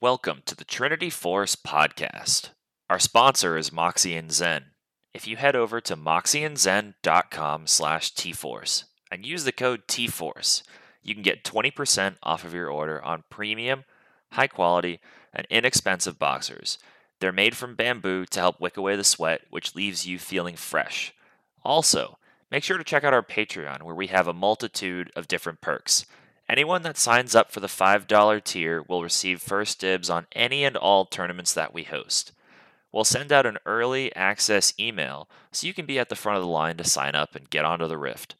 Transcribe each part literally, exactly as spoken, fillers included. Welcome to the Trinity Force Podcast. Our sponsor is Moxie and Zen. If you head over to moxie and zen dot com slash T-Force and use the code T-Force, you can get twenty percent off of your order on premium, high-quality, and inexpensive boxers. They're made from bamboo to help wick away the sweat, which leaves you feeling fresh. Also, make sure to check out our Patreon, where we have a multitude of different perks. Anyone that signs up for the five dollar tier will receive first dibs on any and all tournaments that we host. We'll send out an early access email so you can be at the front of the line to sign up and get onto the rift.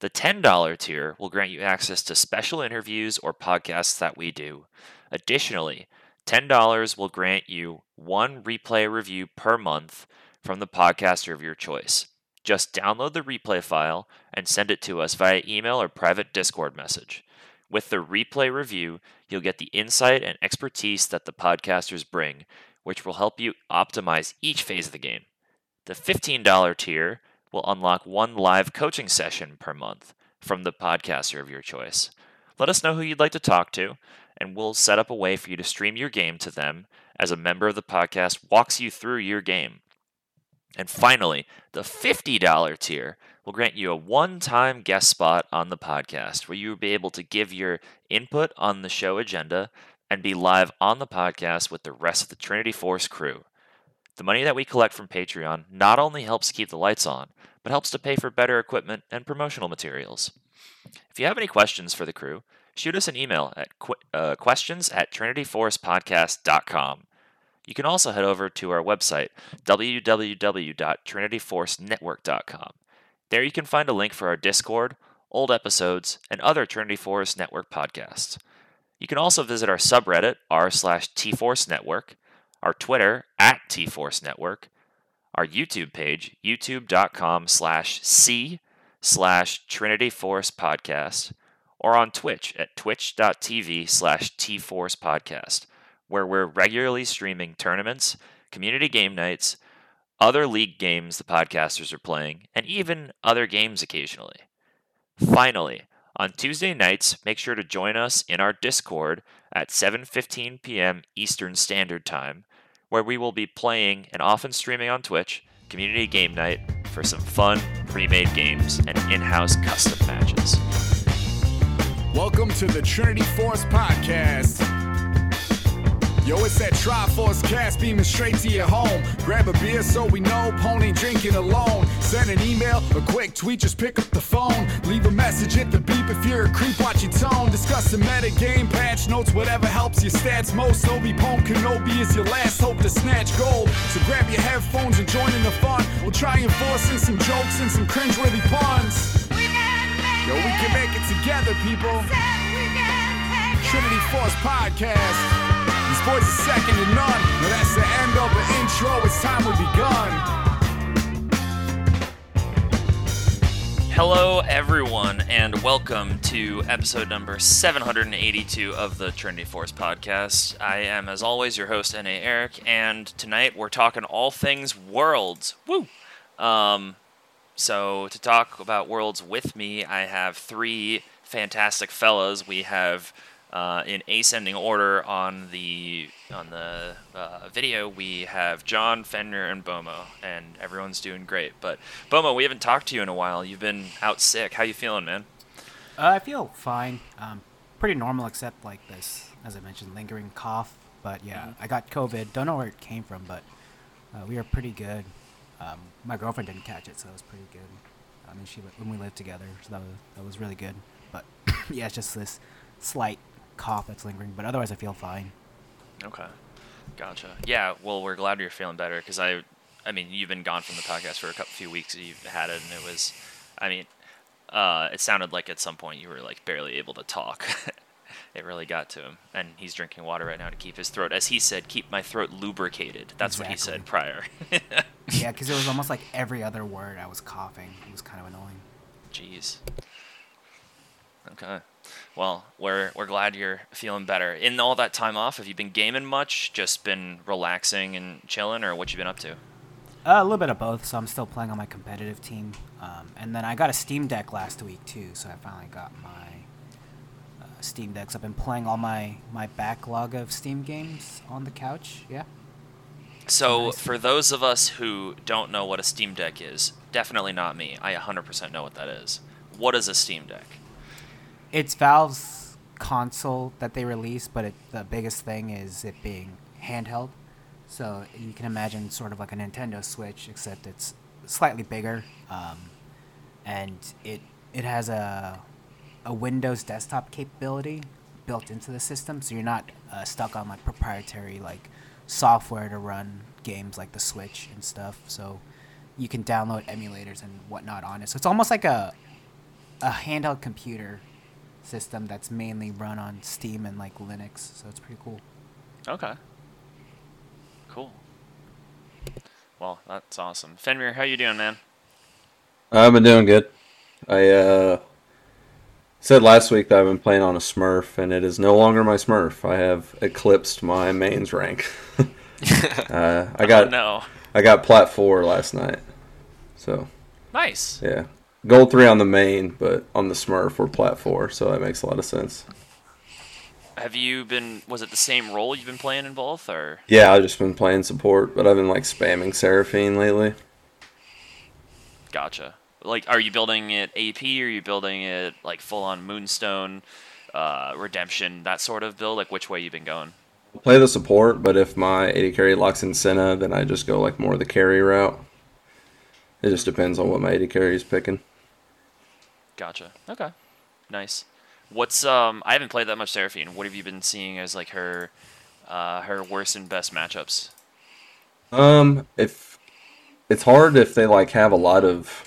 The ten dollar tier will grant you access to special interviews or podcasts that we do. Additionally, ten dollars will grant you one replay review per month from the podcaster of your choice. Just download the replay file and send it to us via email or private Discord message. With the replay review, you'll get the insight and expertise that the podcasters bring, which will help you optimize each phase of the game. The fifteen dollar tier will unlock one live coaching session per month from the podcaster of your choice. Let us know who you'd like to talk to, and we'll set up a way for you to stream your game to them as a member of the podcast walks you through your game. And finally, the fifty dollar tier will grant you a one-time guest spot on the podcast where you will be able to give your input on the show agenda and be live on the podcast with the rest of the Trinity Force crew. The money that we collect from Patreon not only helps keep the lights on, but helps to pay for better equipment and promotional materials. If you have any questions for the crew, shoot us an email at qu- uh, questions at trinity force podcast dot com. You can also head over to our website, w w w dot trinity force network dot com. There you can find a link for our Discord, old episodes, and other Trinity Force Network podcasts. You can also visit our subreddit, r slash tforcenetwork, our Twitter, at tforcenetwork, our YouTube page, youtube.com slash c slash trinityforcepodcast, or on Twitch at twitch.tv slash tforcepodcast, where we're regularly streaming tournaments, community game nights, other league games the podcasters are playing, and even other games occasionally. Finally, on Tuesday nights, make sure to join us in our Discord at seven fifteen p.m. Eastern Standard Time, where we will be playing, and often streaming on Twitch, community game night for some fun pre-made games and in-house custom matches. Welcome to the Trinity Force Podcast. Yo, it's that Triforce cast beaming straight to your home. Grab a beer so we know Pwn ain't drinking alone. Send an email, a quick tweet, just pick up the phone. Leave a message, hit the beep if you're a creep, watch your tone. Discuss the meta game, patch notes, whatever helps your stats most. Obi Pwn Kenobi is your last hope to snatch gold. So grab your headphones and join in the fun. We'll try enforcing some jokes and some cringeworthy puns. We can make Yo, we can make it together, people. Trinity Force Podcast. Boys are second to none. Now that's the end of the intro. It's time we begun. Hello, everyone, and welcome to episode number seven hundred eighty-two of the Trinity Force Podcast. I am, as always, your host, N A. Eric, and tonight we're talking all things Worlds. Woo! Um, so to talk about Worlds with me, I have three fantastic fellas. We have... Uh, in ascending order on the on the uh, video, we have John, Fender, and Bomo, and everyone's doing great. But Bomo, we haven't talked to you in a while. You've been out sick. How you feeling, man? Uh, I feel fine. Um, pretty normal, except like this, as I mentioned, lingering cough. But yeah, mm-hmm. I got COVID. Don't know where it came from, but uh, we are pretty good. Um, my girlfriend didn't catch it, so it was pretty good. I mean, she when we lived together, so that was, that was really good. But yeah, it's just this slight cough that's lingering, but otherwise I feel fine. Okay, gotcha. Yeah, well, we're glad you're feeling better, because I, I mean, you've been gone from the podcast for a couple few weeks. You've had it, and it was, I mean, uh, it sounded like at some point you were like barely able to talk. It really got to him, and he's drinking water right now to keep his throat, as he said, keep my throat lubricated. That's exactly what he said prior. Yeah, because it was almost like every other word I was coughing. It was kind of annoying. Jeez. Okay. Well, we're we're glad you're feeling better. In all that time off, have you been gaming much? Just been relaxing and chilling, or what you been up to? Uh, a little bit of both. So I'm still playing on my competitive team, um, and then I got a Steam Deck last week too. So I finally got my uh, Steam Deck. I've been playing all my, my backlog of Steam games on the couch. Yeah. So nice. For those of us who don't know what a Steam Deck is, definitely not me. I one hundred percent know what that is. What is a Steam Deck? It's Valve's console that they release, but it, the biggest thing is it being handheld. So you can imagine sort of like a Nintendo Switch, except it's slightly bigger, um, and it it has a a Windows desktop capability built into the system, so you're not uh, stuck on like proprietary like software to run games like the Switch and stuff. So you can download emulators and whatnot on it. So it's almost like a a handheld computer system that's mainly run on Steam and like Linux. So it's pretty cool. Okay. Cool. Well, that's awesome. Fenrir, how you doing, man? I've been doing good. I uh, said last week that I've been playing on a Smurf, and it is no longer my Smurf. I have eclipsed my mains rank. uh, I got oh, no. I got plat four last night. So nice. Yeah, gold three on the main, but on the Smurf we're plat four, so that makes a lot of sense. Have you been, was it the same role you've been playing in both, or? Yeah, I've just been playing support, but I've been, like, spamming Seraphine lately. Gotcha. Like, are you building it A P, or are you building it, like, full-on Moonstone, uh, Redemption, that sort of build? Like, which way you been going? I play the support, but if my A D carry locks in Senna, then I just go, like, more the carry route. It just depends on what my A D carry is picking. Gotcha. Okay. Nice. What's um? I haven't played that much Seraphine. What have you been seeing as like her, uh, her worst and best matchups? Um, if it's hard if they like have a lot of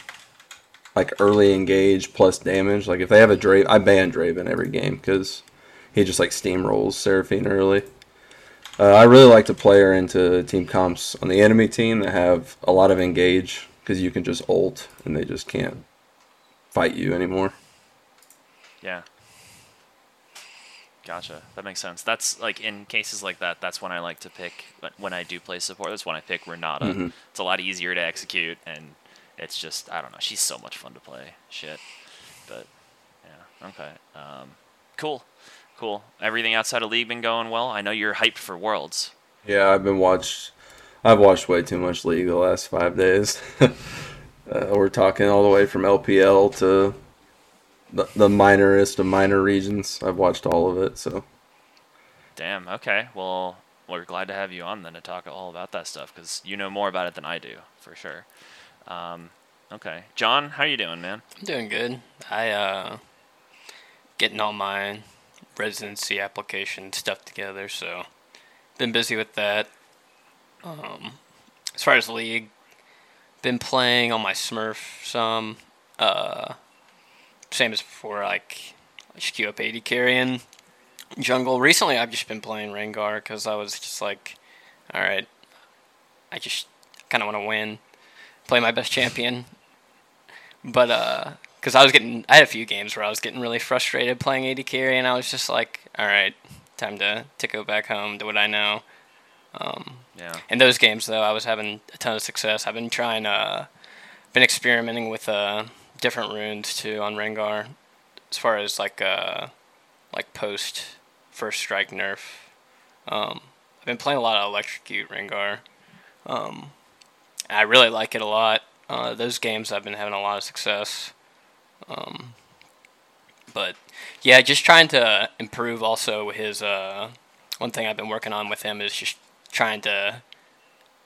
like early engage plus damage. Like if they have a Draven, I ban Draven every game because he just like steamrolls Seraphine early. Uh, I really like to play her into team comps on the enemy team that have a lot of engage because you can just ult and they just can't fight you anymore. Yeah. Gotcha. That makes sense. That's like in cases like that, that's when I like to pick, when I do play support, that's when I pick Renata. Mm-hmm. It's a lot easier to execute, and it's just, I don't know, she's so much fun to play. Shit. But, yeah, okay. Um, cool. Cool. Everything outside of League been going well? I know you're hyped for Worlds. Yeah, I've been watched, I've watched way too much League the last five days. uh, we're talking all the way from L P L to The, the minorest of minor regions. I've watched all of it, so. Damn, okay. Well, we're glad to have you on then to talk all about that stuff, because you know more about it than I do, for sure. Um, okay. John, how you doing, man? I'm doing good. I, uh, getting all my residency application stuff together, so been busy with that. Um, as far as League, been playing on my Smurf some, uh... same as before, like, I just queue up A D carrying jungle. Recently, I've just been playing Rengar because I was just like, all right, I just kind of want to win, play my best champion. But, uh, because I was getting, I had a few games where I was getting really frustrated playing A D carry, and I was just like, all right, time to, to go back home, do what I know. Um, yeah. In those games, though, I was having a ton of success. I've been trying, uh, been experimenting with, uh, different runes too on Rengar, as far as like uh like post first strike nerf. Um, I've been playing a lot of Electrocute Rengar. Um, I really like it a lot. Uh, those games I've been having a lot of success. Um, but yeah, just trying to improve. Also, his uh one thing I've been working on with him is just trying to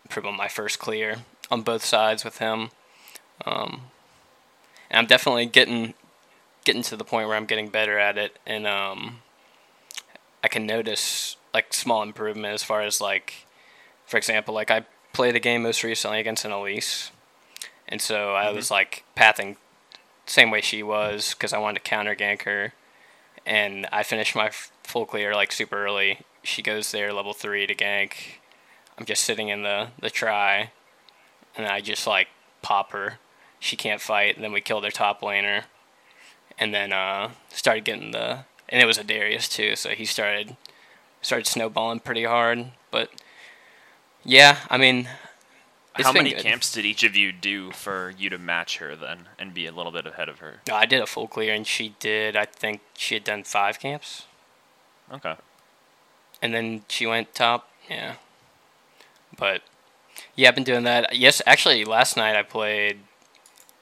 improve on my first clear on both sides with him. Um. And I'm definitely getting getting to the point where I'm getting better at it, and um, I can notice like small improvement as far as like, for example, like I played a game most recently against an Elise, and so I mm-hmm. was like pathing same way she was because I wanted to counter gank her, and I finished my f- full clear like super early. She goes there level three to gank. I'm just sitting in the the try, and I just like pop her. She can't fight, and then we killed their top laner, and then uh, started getting the, and it was a Darius too, so he started started snowballing pretty hard. But yeah, I mean, How many good. camps did each of you do for you to match her then and be a little bit ahead of her? No, I did a full clear, and she did, I think she had done five camps. Okay. And then she went top, yeah. But, yeah, I've been doing that. Yes, actually, last night I played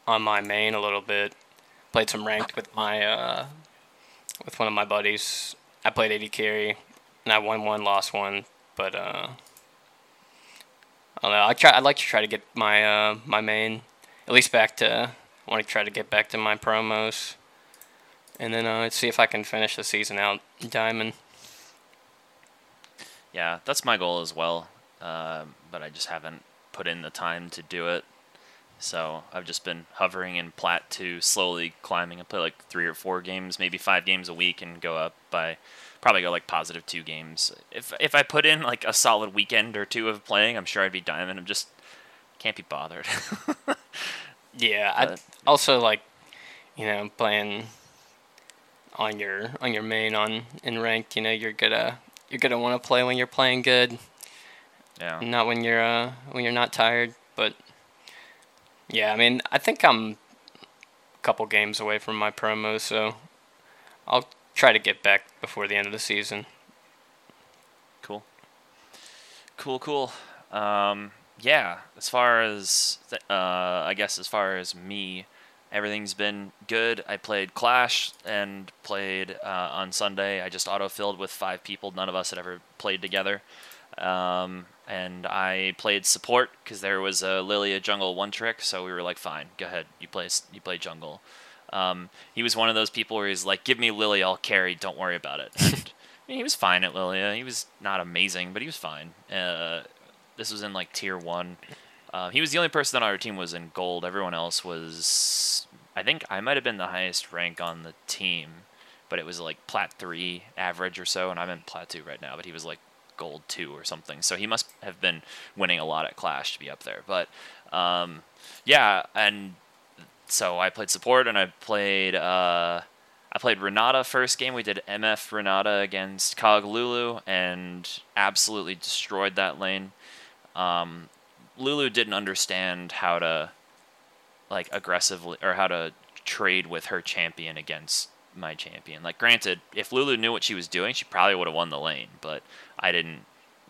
on my main a little bit. Played some ranked with my, uh, with one of my buddies. I played A D carry, and I won one, lost one, but, uh... I don't know. I try. I'd like to try to get my uh, my main at least back to. I want to try to get back to my promos, and then uh, see if I can finish the season out diamond. Yeah, that's my goal as well, uh, but I just haven't put in the time to do it. So I've just been hovering in plat two, slowly climbing. I play like three or four games, maybe five games a week, and go up by. Probably go like positive two games. If if I put in like a solid weekend or two of playing, I'm sure I'd be diamond. I'm just can't be bothered. Yeah, I also like, you know, playing on your on your main on in ranked. You know, you're gonna you're gonna want to play when you're playing good. Yeah. Not when you're uh when you're not tired. But yeah, I mean, I think I'm a couple games away from my promo, so I'll. Try to get back before the end of the season. Cool. Cool, cool. Um, yeah, as far as, th- uh, I guess as far as me, everything's been good. I played Clash and played uh, on Sunday. I just auto-filled with five people. None of us had ever played together. Um, and I played support because there was a Lilia jungle one trick, so we were like, fine, go ahead, you play, you play jungle. Um, he was one of those people where he's like, give me Lilia, I'll carry, don't worry about it. And I mean, he was fine at Lilia. He was not amazing, but he was fine. Uh, this was in like tier one. Uh, he was the only person on our team was in gold. Everyone else was, I think I might have been the highest rank on the team, but it was like plat three average or so, and I'm in plat two right now, but he was like gold two or something. So he must have been winning a lot at Clash to be up there. But um, yeah, and... So I played support, and I played uh, I played Renata first game. We did M F Renata against Cog Lulu, and absolutely destroyed that lane. Um, Lulu didn't understand how to like aggressively or how to trade with her champion against my champion. Like, granted, if Lulu knew what she was doing, she probably would have won the lane. But I didn't.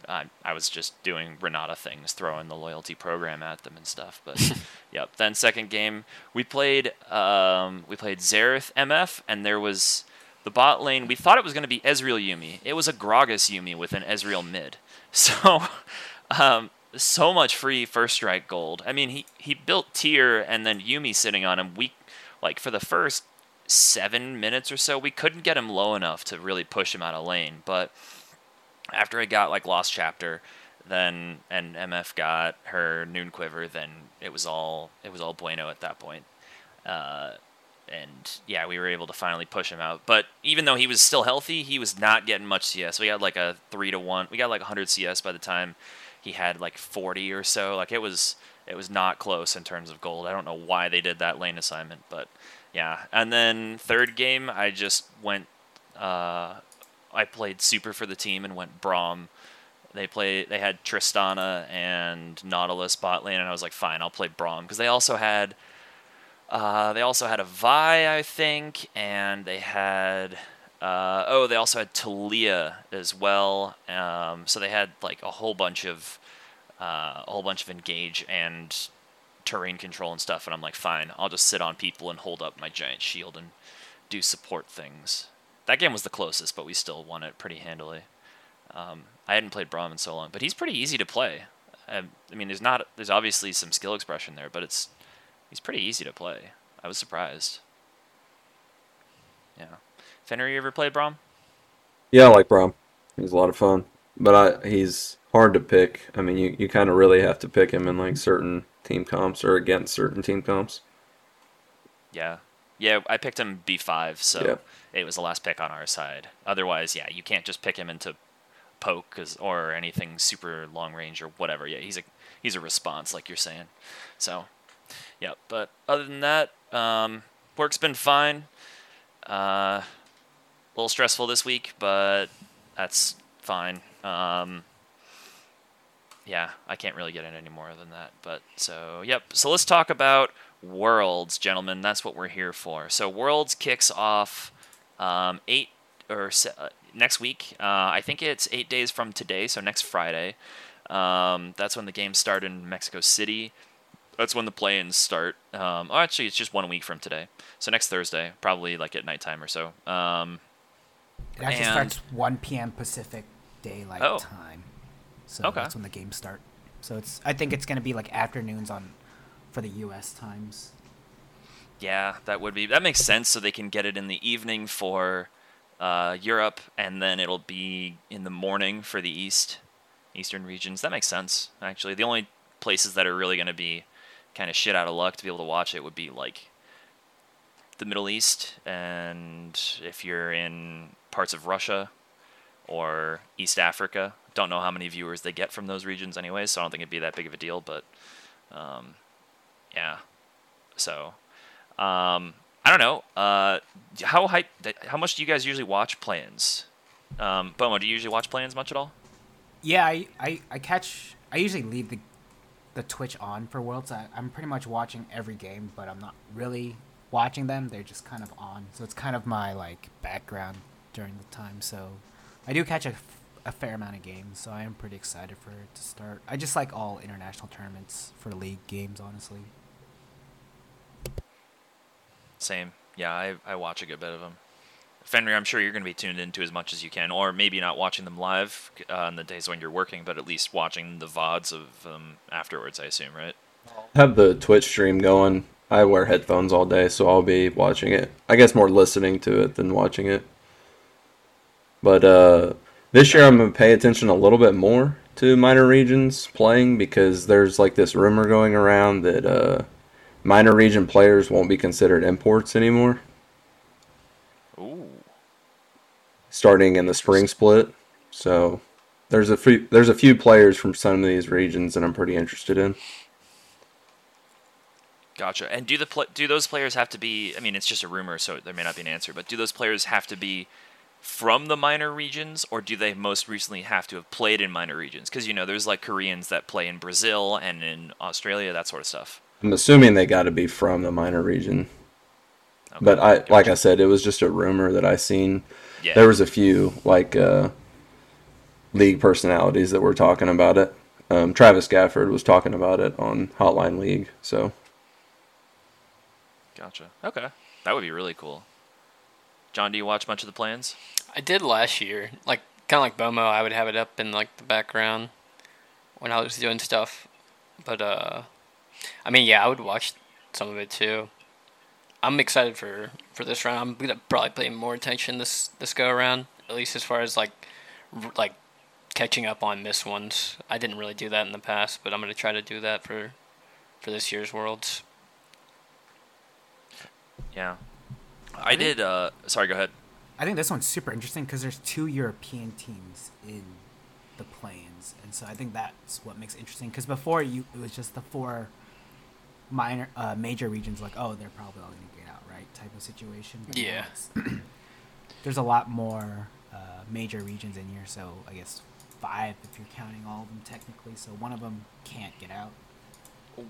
I, I was just doing Renata things, throwing the loyalty program at them and stuff. But yep. Then second game, we played um, we played Xerath M F, and there was the bot lane. We thought it was going to be Ezreal Yuumi. It was a Gragas Yuumi with an Ezreal mid. So um, so much free first strike gold. I mean, he he built Tyr and then Yuumi sitting on him. We like for the first seven minutes or so, we couldn't get him low enough to really push him out of lane, but. After I got like Lost Chapter, then and M F got her Noon Quiver, then it was all it was all bueno at that point. Uh, and yeah, we were able to finally push him out. But even though he was still healthy, he was not getting much C S. We got like a three to one. We got like one hundred C S by the time he had like forty or so. Like it was it was not close in terms of gold. I don't know why they did that lane assignment, but yeah. And then third game, I just went. Uh, I played super for the team and went Braum. They play. They had Tristana and Nautilus bot lane, and I was like, fine, I'll play Braum because they also had, uh, they also had a Vi, I think, and they had, uh, oh, they also had Talia as well. Um, so they had like a whole bunch of, uh, a whole bunch of engage and terrain control and stuff. And I'm like, fine, I'll just sit on people and hold up my giant shield and do support things. That game was the closest, but we still won it pretty handily. Um, I hadn't played Braum in so long, but he's pretty easy to play. I, I mean, there's not there's obviously some skill expression there, but it's he's pretty easy to play. I was surprised. Yeah, Fenrir, you ever played Braum? Yeah, I like Braum. He's a lot of fun, but I, he's hard to pick. I mean, you, you kind of really have to pick him in like certain team comps or against certain team comps. Yeah. Yeah, I picked him B five, so yep. It was the last pick on our side. Otherwise, yeah, you can't just pick him into poke or anything super long range or whatever. Yeah, he's a he's a response, like you're saying. So, yeah, but other than that, um, work's been fine. A uh, little stressful this week, but that's fine. Um, yeah, I can't really get into any more than that. But so, yep. So let's talk about Worlds, gentlemen. That's what we're here for. So Worlds kicks off um, eight or se- uh, next week. Uh, I think it's eight days from today, so next Friday. Um, that's when the games start in Mexico City. That's when the play-ins start. Um, oh, actually, it's just one week from today. So next Thursday, probably like at nighttime or so. Um, it actually and... starts one p.m. Pacific daylight oh. time. So okay. That's when the games start. So it's I think it's going to be like afternoons on for the U S times. Yeah, that would be. That makes sense, so they can get it in the evening for uh, Europe, and then it'll be in the morning for the East, Eastern regions. That makes sense, actually. The only places that are really going to be kind of shit out of luck to be able to watch it would be like the Middle East, and if you're in parts of Russia or East Africa. Don't know how many viewers they get from those regions anyway, so I don't think it'd be that big of a deal, but um, yeah. So um, I don't know. Uh, how hype, how much do you guys usually watch play-ins? Um, Bomo, do you usually watch play-ins much at all? Yeah, I, I, I catch... I usually leave the the Twitch on for Worlds. I, I'm pretty much watching every game, but I'm not really watching them. They're just kind of on. So it's kind of my like background during the time. So I do catch a... a fair amount of games, so I am pretty excited for it to start. I just like all international tournaments for league games, honestly. Same. Yeah, I, I watch a good bit of them. Fenrir, I'm sure you're going to be tuned into as much as you can, or maybe not watching them live uh, on the days when you're working, but at least watching the V O Ds of them um, afterwards, I assume, right? I have the Twitch stream going. I wear headphones all day, so I'll be watching it. I guess more listening to it than watching it. But, uh... this year I'm going to pay attention a little bit more to minor regions playing, because there's like this rumor going around that uh, minor region players won't be considered imports anymore. Ooh. Starting in the spring split. So there's a few there's a few players from some of these regions that I'm pretty interested in. Gotcha. And do the pl- do those players have to be, I mean, it's just a rumor, so there may not be an answer, but do those players have to be from the minor regions, or do they most recently have to have played in minor regions? Because, you know, there's like Koreans that play in Brazil and in Australia, that sort of stuff. I'm assuming they got to be from the minor region. Okay. But I, gotcha. Like I said, it was just a rumor that I seen. Yeah. There was a few like uh, league personalities that were talking about it. Um, Travis Gafford was talking about it on Hotline League. So, gotcha. Okay, that would be really cool. John, do you watch much of the plans? I did last year. Like, kind of like Bomo, I would have it up in, like, the background when I was doing stuff. But, uh, I mean, yeah, I would watch some of it, too. I'm excited for, for this round. I'm going to probably pay more attention this this go-around, at least as far as, like, r- like catching up on missed ones. I didn't really do that in the past, but I'm going to try to do that for, for this year's Worlds. Yeah. I did, uh, sorry, go ahead. I think this one's super interesting because there's two European teams in the play-ins. And so I think that's what makes it interesting, because before you, it was just the four minor, uh, major regions, like, oh, they're probably all going to get out, right, type of situation. But yeah. There's a lot more uh, major regions in here, so I guess five if you're counting all of them technically. So one of them can't get out.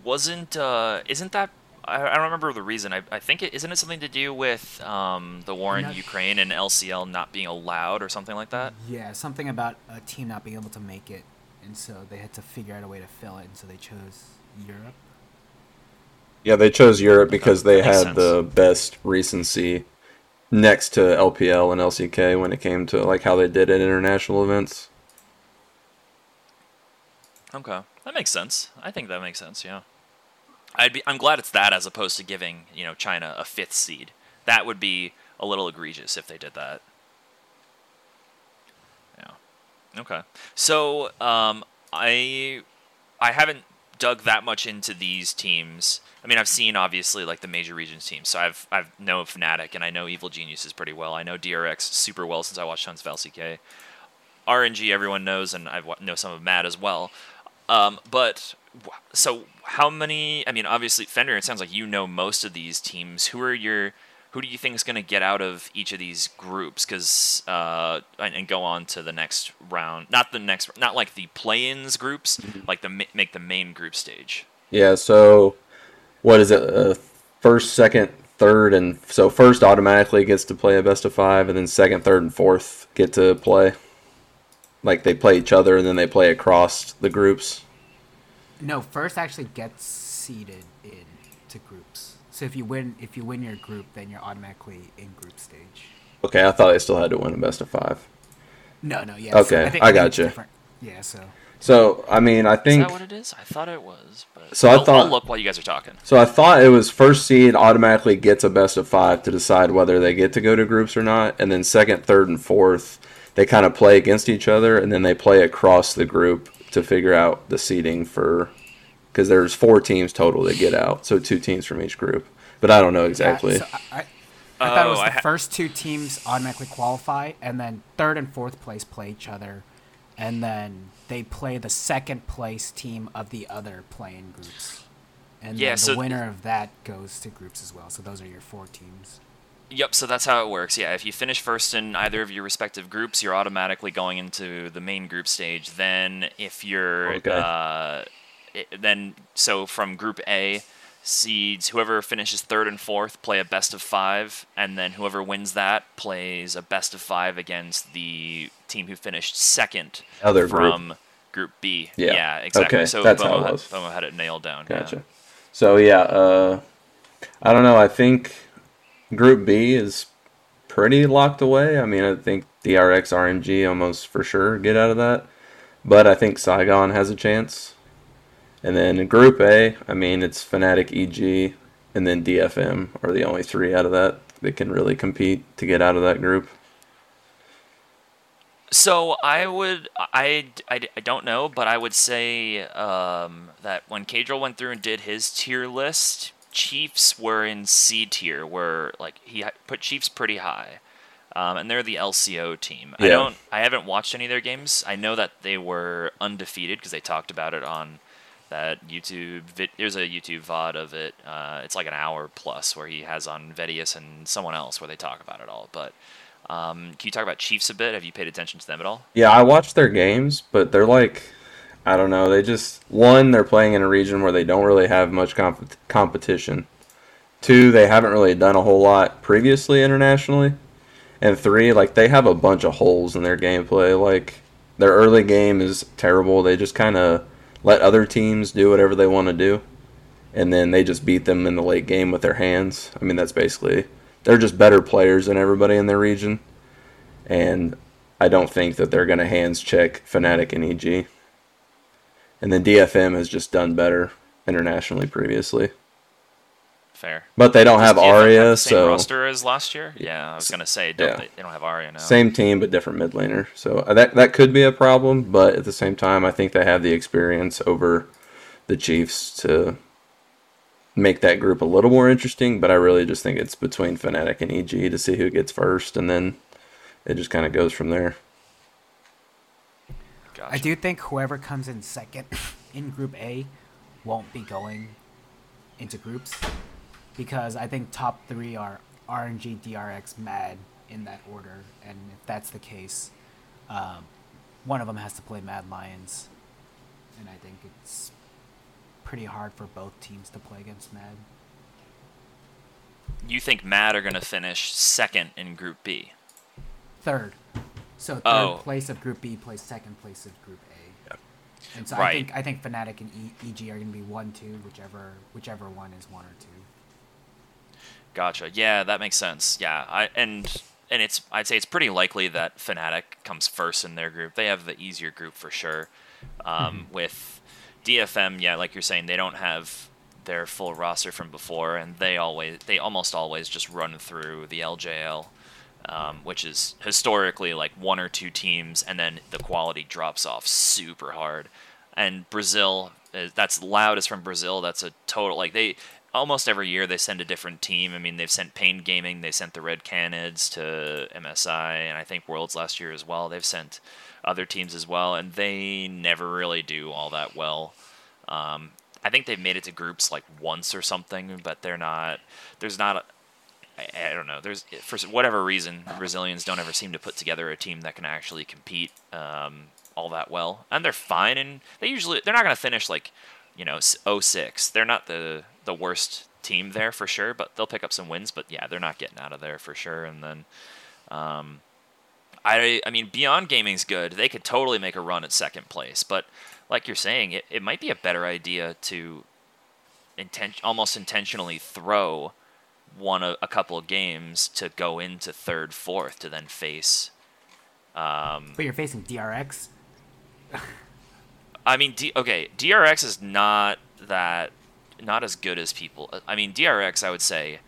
Wasn't, uh, isn't that... I don't remember the reason. I, I think it isn't it something to do with um, the war in not, Ukraine and L C L not being allowed or something like that? Yeah, something about a team not being able to make it, and so they had to figure out a way to fill it, and so they chose Europe. Yeah, they chose Europe because they had sense. the best recency next to L P L and L C K when it came to like how they did at international events. Okay, that makes sense. I think that makes sense, yeah. I'd be, I'm glad it's that as opposed to giving, you know, China a fifth seed. That would be a little egregious if they did that. Yeah. Okay. So um, I I haven't dug that much into these teams. I mean, I've seen obviously like the major regions teams. So I've I've known Fnatic and I know Evil Geniuses pretty well. I know D R X super well since I watched tons of L C K. R N G everyone knows, and I know some of Mad as well. Um, but. So how many, I mean, obviously, Fender, it sounds like you know most of these teams. Who are your who do you think is going to get out of each of these groups? Because uh, and, and go on to the next round, not the next, not like the play-ins groups, mm-hmm. like the make the main group stage. Yeah. So what is it? Uh, first, second, third, and so first automatically gets to play a best of five, and then second, third, and fourth get to play. Like they play each other, and then they play across the groups. No, first actually gets seeded into groups. So if you win, if you win your group, then you're automatically in group stage. Okay, I thought they still had to win a best of five. No, no, yeah. Okay, so I, think, I, I got think you. Yeah, so. So I mean, I think. Is that what it is? I thought it was. But so I'll, I thought. I'll look while you guys are talking. So I thought it was first seed automatically gets a best of five to decide whether they get to go to groups or not, and then second, third, and fourth they kind of play against each other, and then they play across the group to figure out the seeding for, because there's four teams total that get out, so two teams from each group. But I don't know exactly. Yeah, so I, I, I oh, thought it was the ha- first two teams automatically qualify, and then third and fourth place play each other, and then they play the second place team of the other playing groups. And yeah, then the so winner of that goes to groups as well. So those are your four teams. Yep, so that's how it works. Yeah, if you finish first in either of your respective groups, you're automatically going into the main group stage. Then if you're okay. uh, it, then so from Group A, seeds whoever finishes third and fourth play a best of five, and then whoever wins that plays a best of five against the team who finished second Other from group, group B. Yeah, yeah exactly. Okay. So that's Bomo, how it was. Had, Bomo had it nailed down. Gotcha. Yeah. So yeah, uh, I don't know. I think. Group B is pretty locked away. I mean, I think D R X, R M G almost for sure get out of that. But I think Saigon has a chance. And then in Group A, I mean, it's Fnatic, E G, and then D F M are the only three out of that that can really compete to get out of that group. So I would, I, I, I don't know, but I would say um, that when Cadrell went through and did his tier list, Chiefs were in C tier, where like he put Chiefs pretty high, um, and they're the L C O team. Yeah. I don't, I haven't watched any of their games. I know that they were undefeated because they talked about it on that YouTube. Vi- There's a YouTube V O D of it. Uh, it's like an hour plus where he has on Vedius and someone else where they talk about it all. But um, can you talk about Chiefs a bit? Have you paid attention to them at all? Yeah, I watched their games, but they're like. I don't know. They just, one, they're playing in a region where they don't really have much comp- competition. Two, they haven't really done a whole lot previously internationally. And three, like, they have a bunch of holes in their gameplay. Like, their early game is terrible. They just kind of let other teams do whatever they want to do. And then they just beat them in the late game with their hands. I mean, that's basically, they're just better players than everybody in their region. And I don't think that they're going to hands check Fnatic and E G. And then D F M has just done better internationally previously. Fair. But they don't have Aria, so... Same roster as last year? Yeah, I was going to say, don't, yeah. they, they don't have Aria now. Same team, but different mid laner. So that that could be a problem, but at the same time, I think they have the experience over the Chiefs to make that group a little more interesting, but I really just think it's between Fnatic and E G to see who gets first, and then it just kind of goes from there. Gotcha. I do think whoever comes in second in Group A won't be going into groups because I think top three are R N G, D R X, MAD in that order. And if that's the case, um, one of them has to play Mad Lions. And I think it's pretty hard for both teams to play against MAD. You think MAD are going to finish second in Group B? Third. So third oh. place of Group B plays second place of Group A, yeah. and so right. I think I think Fnatic and e- EG are going to be one, two, whichever whichever one is one or two. Gotcha. Yeah, that makes sense. Yeah, I and and it's I'd say it's pretty likely that Fnatic comes first in their group. They have the easier group for sure. Um, mm-hmm. With D F M, yeah, like you're saying, they don't have their full roster from before, and they always they almost always just run through the L J L. Um, which is historically like one or two teams, and then the quality drops off super hard. And Brazil, that's loudest from Brazil. That's a total, like they, almost every year they send a different team. I mean, they've sent Pain Gaming, they sent the Red Canids to M S I, and I think Worlds last year as well. They've sent other teams as well, and they never really do all that well. Um, I think they've made it to groups like once or something, but they're not, there's not a, I, I don't know. There's, for whatever reason, the Brazilians don't ever seem to put together a team that can actually compete um, all that well. And they're fine, and they usually they're not going to finish like, you know, oh six. They're not the the worst team there for sure, but they'll pick up some wins. But yeah, they're not getting out of there for sure. And then, um, I I mean, Beyond Gaming's good. They could totally make a run at second place. But like you're saying, it, it might be a better idea to inten- almost intentionally throw won a, a couple of games to go into third, fourth, to then face. Um, but you're facing D R X? I mean, D, okay, D R X is not that, not as good as people. I mean, D R X, I would say,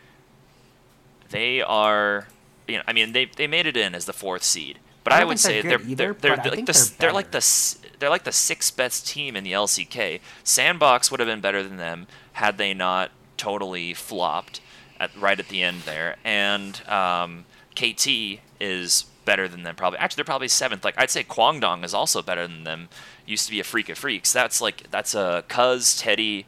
they are, you know, I mean, they they made it in as the fourth seed, but I, I would say they're they're either, they're, they're, like the, they're like the they're like the sixth best team in the L C K. Sandbox would have been better than them had they not totally flopped At, right at the end there, and um, K T is better than them probably. Actually, they're probably seventh. Like I'd say, Kwangdong is also better than them. Used to be a freak of freaks. That's like that's a Cuz Teddy.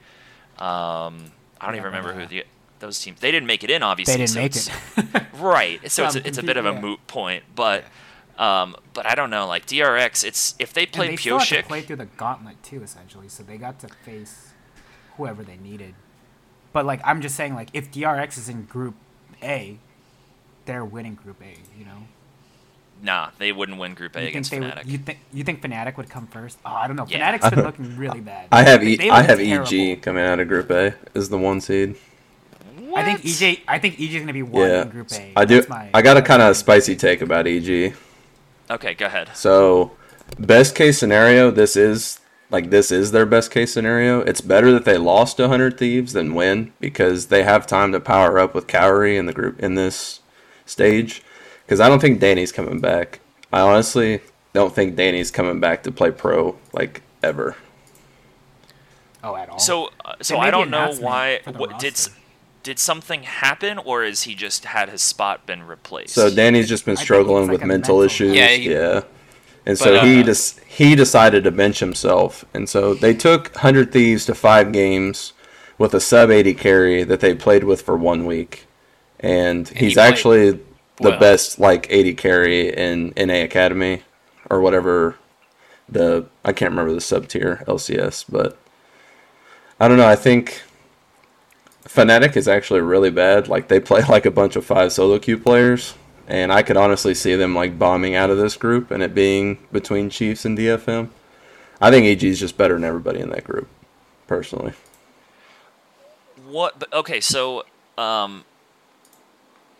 Um, I don't even remember yeah. who the those teams. They didn't make it in, obviously. They didn't so make it. Right. So it's a, it's a bit of a yeah. moot point, but um, but I don't know. Like D R X, it's if they play Pioshik, they still had to play through the gauntlet too, essentially. So they got to face whoever they needed. But, like, I'm just saying, like, if D R X is in Group A, they're winning Group A, you know? Nah, they wouldn't win Group A you against Fnatic. Would, you, think, you think Fnatic would come first? Oh, I don't know. Yeah. Fnatic's been looking really bad. I have like, e- I have terrible. E G coming out of Group A as the one seed. What? I think E J I think E G's going to be one yeah. in Group A. I, do, my, I got a kind of spicy take about E G. Okay, go ahead. So, best case scenario, this is... Like, this is their best-case scenario. It's better that they lost to one hundred Thieves than win because they have time to power up with Kaori in the group in this stage because I don't think Danny's coming back. I honestly don't think Danny's coming back to play pro, like, ever. Oh, at all? So, uh, so I don't know why. What, did did something happen, or is he just had his spot been replaced? So Danny's just been struggling with like mental, mental issues. Yeah, he, yeah. And so but, uh, he des- he decided to bench himself. And so they took one hundred Thieves to five games with a sub eighty carry that they played with for one week. And, and he's he actually the well. best, like, eighty carry in N A Academy or whatever the... I can't remember the sub-tier L C S, but... I don't know, I think Fnatic is actually really bad. Like, they play, like, a bunch of five solo queue players. And I could honestly see them like bombing out of this group and it being between Chiefs and D F M. I think E G is just better than everybody in that group, personally. What? Okay, so um,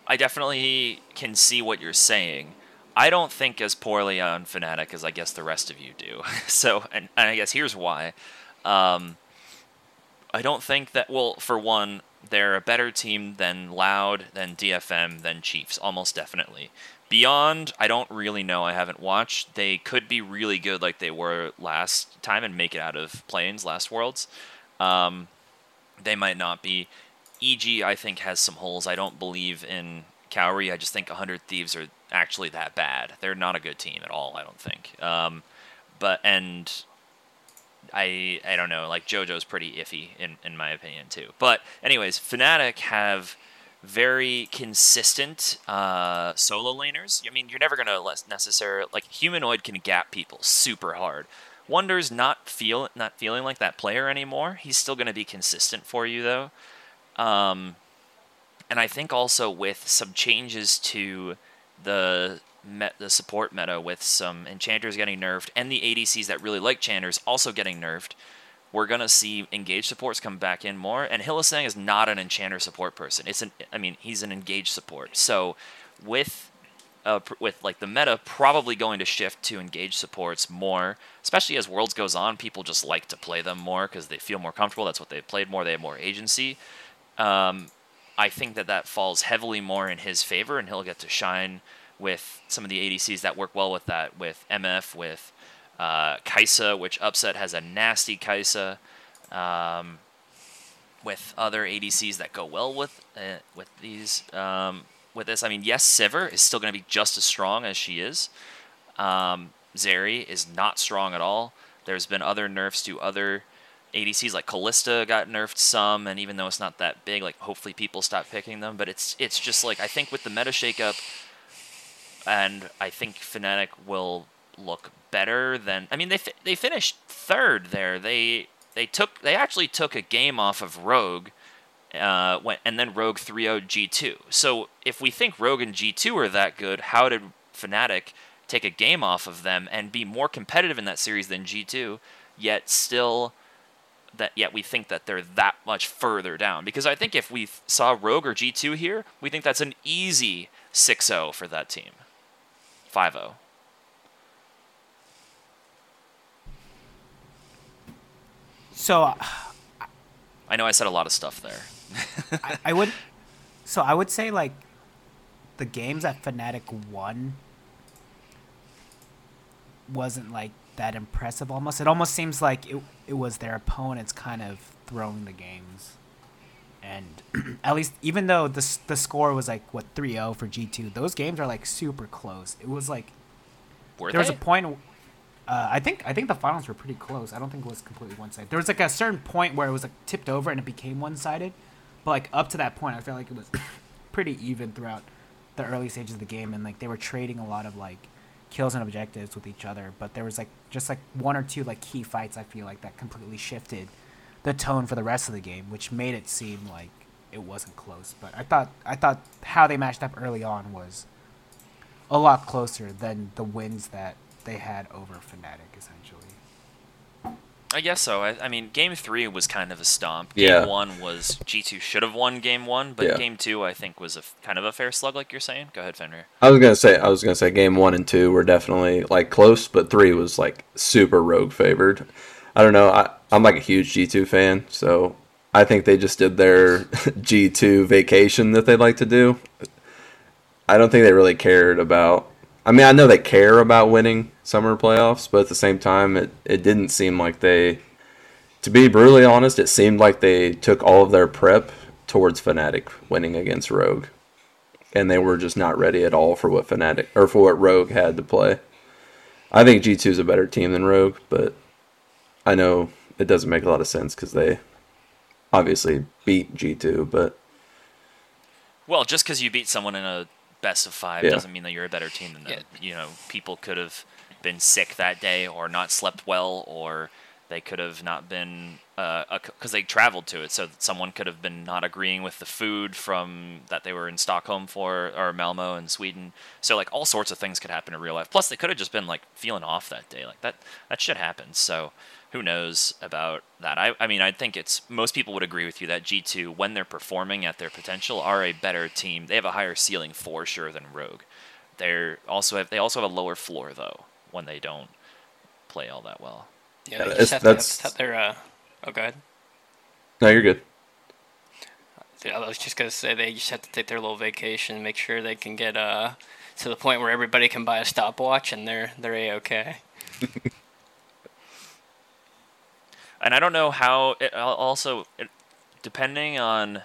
I definitely can see what you're saying. I don't think as poorly on Fnatic as I guess the rest of you do. So, and, and I guess here's why. Um, I don't think that, well, for one, they're a better team than Loud, than D F M, than Chiefs, almost definitely. Beyond, I don't really know. I haven't watched. They could be really good like they were last time and make it out of play-ins, last Worlds. Um, they might not be. E G, I think, has some holes. I don't believe in Kaori. I just think one hundred Thieves are actually that bad. They're not a good team at all, I don't think. Um, but and... I I don't know, like JoJo's pretty iffy in, in my opinion too. But anyways, Fnatic have very consistent uh, solo laners. I mean, you're never gonna less necessarily like Humanoid can gap people super hard. Wonder's not feel not feeling like that player anymore. He's still gonna be consistent for you though. Um, and I think also with some changes to the Met the support meta with some enchanters getting nerfed and the A D Cs that really like chanters also getting nerfed, we're gonna see engaged supports come back in more. And Hillisang is not an enchanter support person. It's an I mean he's an engaged support. So with uh, with like the meta probably going to shift to engaged supports more, especially as Worlds goes on, people just like to play them more because they feel more comfortable. That's what they've played more. They have more agency. Um, I think that that falls heavily more in his favor, and he'll get to shine with some of the A D Cs that work well with that, with M F, with uh, Kai'Sa, which Upset has a nasty Kai'Sa, um, with other A D Cs that go well with uh, with these um, with this. I mean, yes, Sivir is still going to be just as strong as she is. Um, Zeri is not strong at all. There's been other nerfs to other A D Cs like Callista got nerfed some, and even though it's not that big, like hopefully people stop picking them. But it's it's just like I think with the meta shakeup, and I think Fnatic will look better than. I mean, they they finished third there. They they took they actually took a game off of Rogue, uh, went, and then Rogue three oh'd G two. So if we think Rogue and G two are that good, how did Fnatic take a game off of them and be more competitive in that series than G two, yet still that yet we think that they're that much further down? Because I think if we saw Rogue or G two here, we think that's an easy six oh for that team. five oh. So uh, I know I said a lot of stuff there. I, I would so I would say like the games that Fnatic won wasn't like that impressive. Almost, it almost seems like it it was their opponents kind of throwing the games, and at least even though the the score was like what three oh for G two, those games are like super close. It was like were there they? was a point. Uh, I think I think the finals were pretty close. I don't think it was completely one sided. There was like a certain point where it was like tipped over and it became one sided, but like up to that point, I felt like it was pretty even throughout the early stages of the game, and like they were trading a lot of like kills and objectives with each other, but there was like just like one or two like key fights I feel like that completely shifted the tone for the rest of the game, which made it seem like it wasn't close. But I thought I thought how they matched up early on was a lot closer than the wins that they had over Fnatic, essentially. I guess so. I, I mean, game three was kind of a stomp. Game yeah. one was G two should have won game one, but yeah. game two I think was a kind of a fair slug, like you're saying. Go ahead, Fender. I was gonna say I was gonna say game one and two were definitely like close, but three was like super Rogue favored. I don't know. I, I'm like a huge G two fan, so I think they just did their G two vacation that they like to do. I don't think they really cared about. I mean, I know they care about winning summer playoffs, but at the same time, it, it didn't seem like they, to be brutally honest, it seemed like they took all of their prep towards Fnatic winning against Rogue, and they were just not ready at all for what Fnatic or for what Rogue had to play. I think G two is a better team than Rogue, but I know it doesn't make a lot of sense because they obviously beat G two, but well, just because you beat someone in a best of five yeah. doesn't mean that you're a better team than them. Yeah. You know, people could have been sick that day, or not slept well, or they could have not been because uh, they traveled to it. So someone could have been not agreeing with the food from that they were in Stockholm for, or Malmo in Sweden. So like all sorts of things could happen in real life. Plus they could have just been like feeling off that day. Like that that shit happens. So who knows about that? I I mean I think it's most people would agree with you that G two, when they're performing at their potential, are a better team. They have a higher ceiling for sure than Rogue. They're also have they also have a lower floor though when they don't play all that well. Yeah, they just have that's... to have their, uh... Oh, go ahead. No, you're good. I was just going to say they just have to take their little vacation, make sure they can get uh, to the point where everybody can buy a stopwatch and they're they're A-okay. And I don't know how... It, also, it, depending on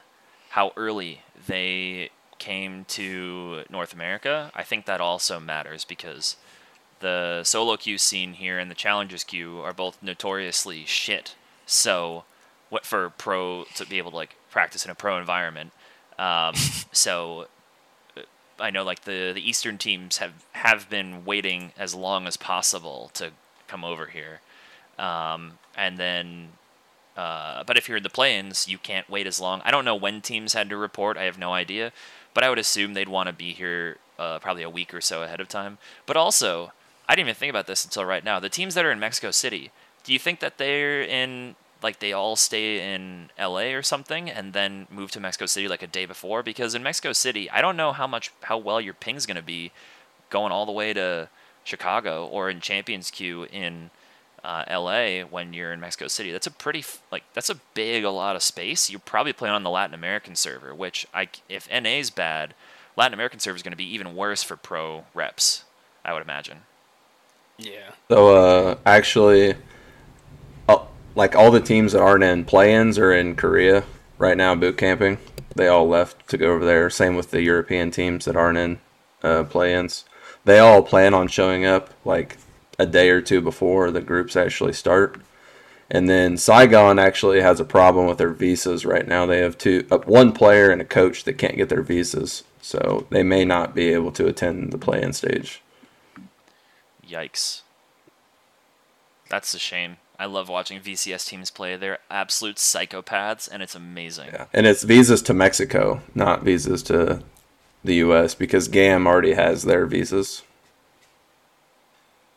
how early they came to North America, I think that also matters because the solo queue scene here and the challengers queue are both notoriously shit. So, what for pro to be able to like practice in a pro environment? Um, so, I know like the, the Eastern teams have, have been waiting as long as possible to come over here, um, and then, uh, but if you're in the play-ins, you can't wait as long. I don't know when teams had to report. I have no idea, but I would assume they'd want to be here uh, probably a week or so ahead of time. But also, I didn't even think about this until right now. The teams that are in Mexico City, do you think that they're in, like, they all stay in L A or something and then move to Mexico City, like, a day before? Because in Mexico City, I don't know how much, how well your ping's going to be going all the way to Chicago or in Champions Queue in uh, L A when you're in Mexico City. That's a pretty, like, that's a big, a lot of space. You're probably playing on the Latin American server, which, I, if N A's bad, Latin American server is going to be even worse for pro reps, I would imagine. Yeah. So uh, actually, uh, like all the teams that aren't in play-ins are in Korea right now boot camping. They all left to go over there. Same with the European teams that aren't in uh, play-ins. They all plan on showing up like a day or two before the groups actually start. And then Saigon actually has a problem with their visas right now. They have two, uh, one player and a coach that can't get their visas, so they may not be able to attend the play-in stage. Yikes. That's a shame. I love watching V C S teams play. They're absolute psychopaths, and it's amazing. Yeah. And it's visas to Mexico, not visas to the U S, because G A M already has their visas.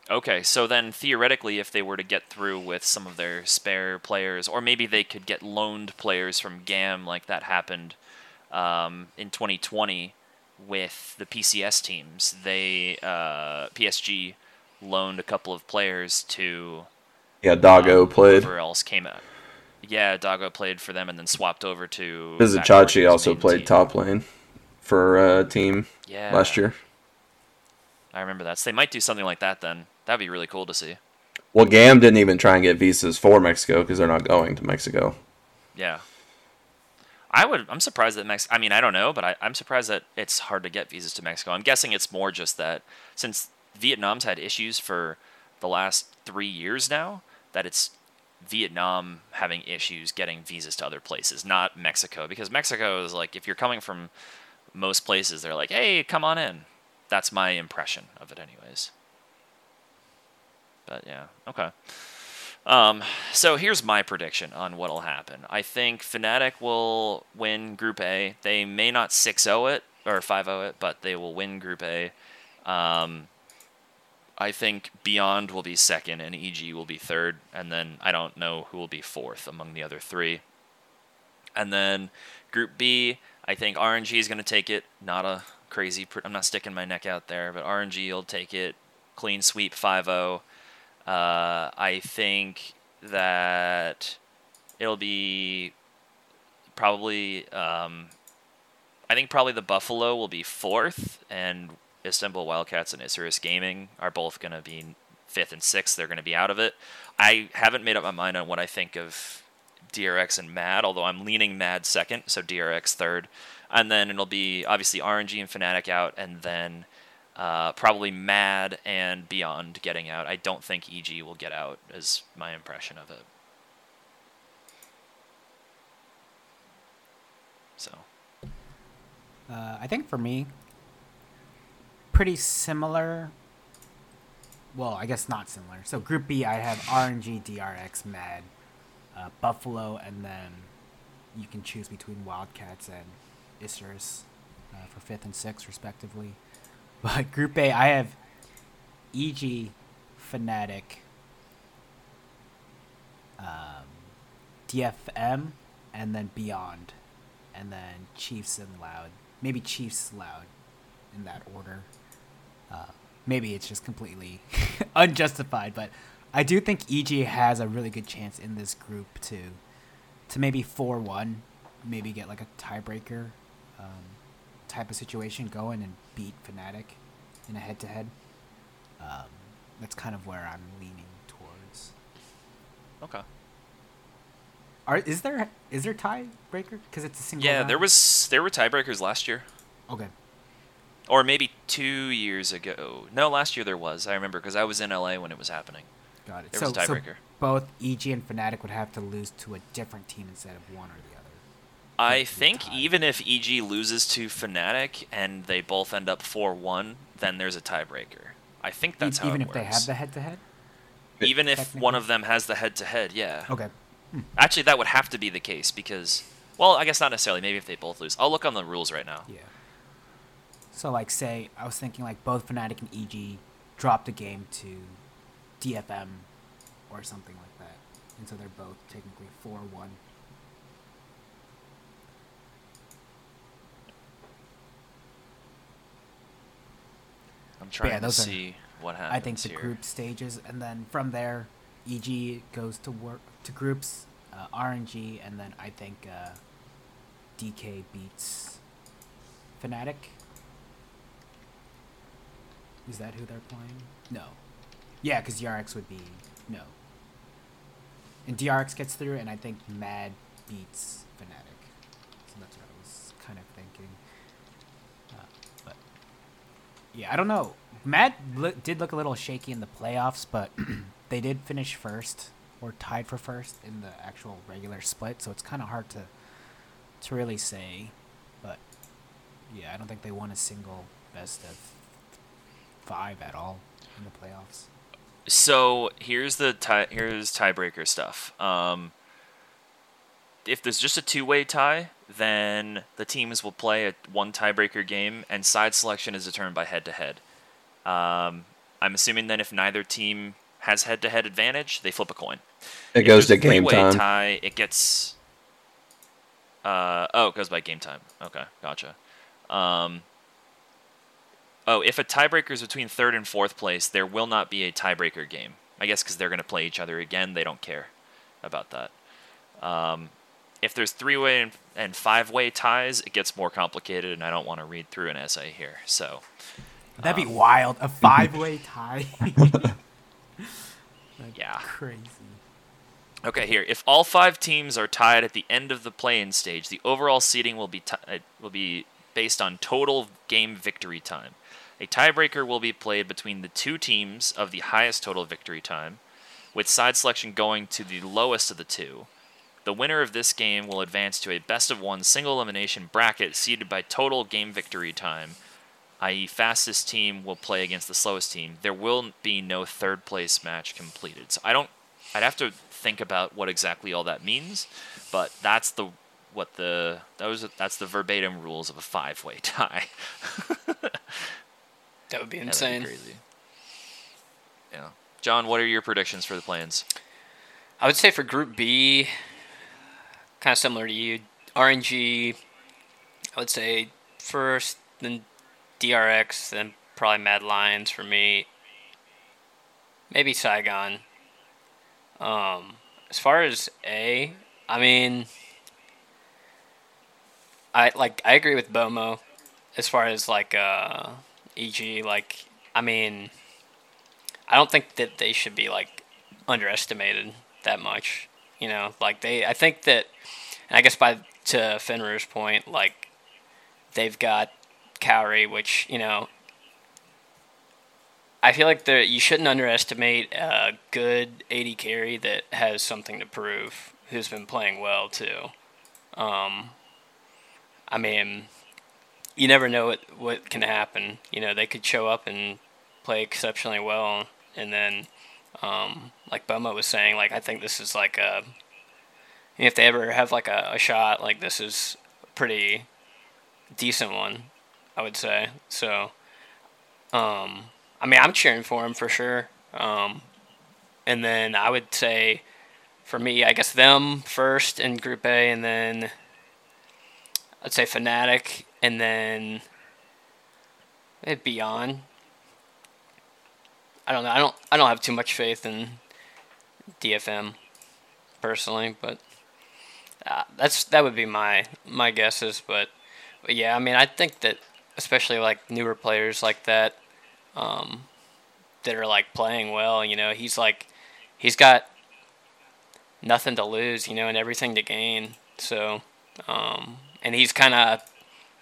Okay, so then theoretically, if they were to get through with some of their spare players, or maybe they could get loaned players from G A M, like that happened um, in twenty twenty with the P C S teams. They uh, P S G loaned a couple of players to. Yeah, Dago um, played. Whoever else came out. Yeah, Dago played for them and then swapped over to. Vizicachi also played team. Top lane for a team yeah. last year. I remember that. So they might do something like that then. That'd be really cool to see. Well, G A M didn't even try and get visas for Mexico because they're not going to Mexico. Yeah, I would. I'm surprised that Mexico. I mean, I don't know, but I, I'm surprised that it's hard to get visas to Mexico. I'm guessing it's more just that since Vietnam's had issues for the last three years now, that it's Vietnam having issues getting visas to other places, not Mexico, because Mexico is like if you're coming from most places, they're like, hey, come on in. That's my impression of it anyways. But yeah, okay. Um, so here's my prediction on what'll happen. I think Fnatic will win Group A. They may not six oh it or five oh it, but they will win Group A. Um, I think Beyond will be second and E G will be third, and then I don't know who will be fourth among the other three. And then Group B, I think R N G is going to take it. Not a crazy, I'm not sticking my neck out there, but R N G will take it, clean sweep five oh. uh, I think that it'll be probably um, I think probably the Buffalo will be fourth, and Istanbul Wildcats and Isurus Gaming are both going to be fifth and sixth. They're going to be out of it. I haven't made up my mind on what I think of D R X and M A D, although I'm leaning M A D second, so D R X third. And then it'll be, obviously, R N G and Fnatic out, and then uh, probably M A D and Beyond getting out. I don't think E G will get out, is my impression of it. So. Uh, I think for me, pretty similar. Well, I guess not similar. So Group B, I have R N G, D R X, M A D, uh, Buffalo, and then you can choose between Wildcats and Isurus uh, for fifth and sixth, respectively. But Group A, I have E G, Fnatic, um, D F M, and then Beyond, and then Chiefs and Loud. Maybe Chiefs, Loud, in that order. Uh, maybe it's just completely unjustified, but I do think E G has a really good chance in this group to, to maybe four one, maybe get like a tiebreaker Um, type of situation going and beat Fnatic in a head-to-head. Um, that's kind of where I'm leaning towards. Okay. Are is there is there tiebreaker? Because it's a single. Yeah, round. there was there were tiebreakers last year. Okay. Or maybe two years ago. No, last year there was. I remember because I was in L A when it was happening. Got it. There so, was a tiebreaker. So both E G and Fnatic would have to lose to a different team instead of one or the other. I think even if E G loses to Fnatic and they both end up four one, then there's a tiebreaker. I think that's how it works. Even if they have the head-to-head? Even if one of them has the head-to-head, yeah. Okay. Hmm. Actually, that would have to be the case because, well, I guess not necessarily. Maybe if they both lose. I'll look on the rules right now. Yeah. So, like, say, I was thinking, like, both Fnatic and E G dropped a game to D F M or something like that. And so they're both technically four one. I'm trying yeah, to see are, what happens I think the here. Group stages, and then from there, E G goes to work to groups, uh, R N G, and then I think uh, D K beats Fnatic. Is that who they're playing? No. Yeah, because D R X would be no. And D R X gets through, and I think M A D beats Fnatic. So that's what I was kind of thinking. Yeah, I don't know. Matt lo- did look a little shaky in the playoffs, but they did finish first or tied for first in the actual regular split, so it's kind of hard to to really say. But yeah, I don't think they won a single best of five at all in the playoffs. So here's the tie, here's tiebreaker stuff. Um, if there's just a two-way tie, then the teams will play a one tiebreaker game, and side selection is determined by head-to-head. Um, I'm assuming then if neither team has head-to-head advantage, they flip a coin. It if goes to game time. Tie, it gets. Uh, oh, it goes by game time. Okay, gotcha. Um, oh, if a tiebreaker is between third and fourth place, there will not be a tiebreaker game. I guess because they're going to play each other again, they don't care about that. Um, if there's three-way and, and five-way ties, it gets more complicated, and I don't want to read through an essay here. So that'd um, be wild. A five-way tie. Like, yeah. Crazy. Okay, here. If all five teams are tied at the end of the play-in stage, the overall seeding will be t- will be based on total game victory time. A tiebreaker will be played between the two teams of the highest total victory time, with side selection going to the lowest of the two. The winner of this game will advance to a best-of-one single elimination bracket seeded by total game victory time, that is fastest team will play against the slowest team. There will be no third-place match completed. So I don't... I'd have to think about what exactly all that means, but that's the what the that was that's the verbatim rules of a five-way tie. That would be insane. Yeah, that'd be crazy. Yeah. John, what are your predictions for the play-ins? I would say for Group B, kind of similar to you, R N G, I would say first, then D R X, then probably Mad Lions for me. Maybe Saigon. Um, as far as A, I mean, I like I agree with Bomo. As far as like uh, E G, like I mean, I don't think that they should be like underestimated that much. You know, like they. I think that, and I guess by to Fenrir's point, like they've got Kauri, which you know, I feel like the you shouldn't underestimate a good A D carry that has something to prove, who's been playing well too. Um, I mean, you never know what what can happen. You know, they could show up and play exceptionally well, and then, um, like Boma was saying, like I think this is like a if they ever have like a, a shot, like this is a pretty decent one, I would say. So, um. I mean, I'm cheering for him for sure. Um, and then I would say, for me, I guess them first in Group A, and then I'd say Fnatic, and then Beyond. I don't know. I don't. I don't have too much faith in D F M personally, but uh, that's that would be my my guesses. But, but yeah, I mean, I think that especially like newer players like that. Um, that are like playing well, you know. He's like, he's got nothing to lose, you know, and everything to gain. So, um, and he's kind of,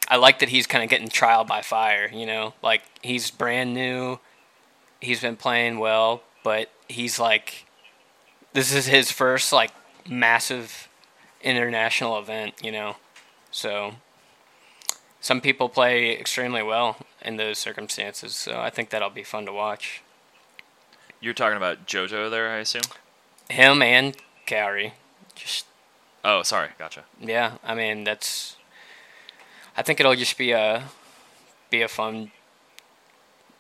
I like that he's kind of getting trial by fire, you know. Like he's brand new, he's been playing well, but he's like, this is his first like massive international event, you know. So, some people play extremely well in those circumstances, so I think that'll be fun to watch. You're talking about JoJo there, I assume? Him and Kauri. Just. Oh, sorry. Gotcha. Yeah, I mean, that's... I think it'll just be a, be a fun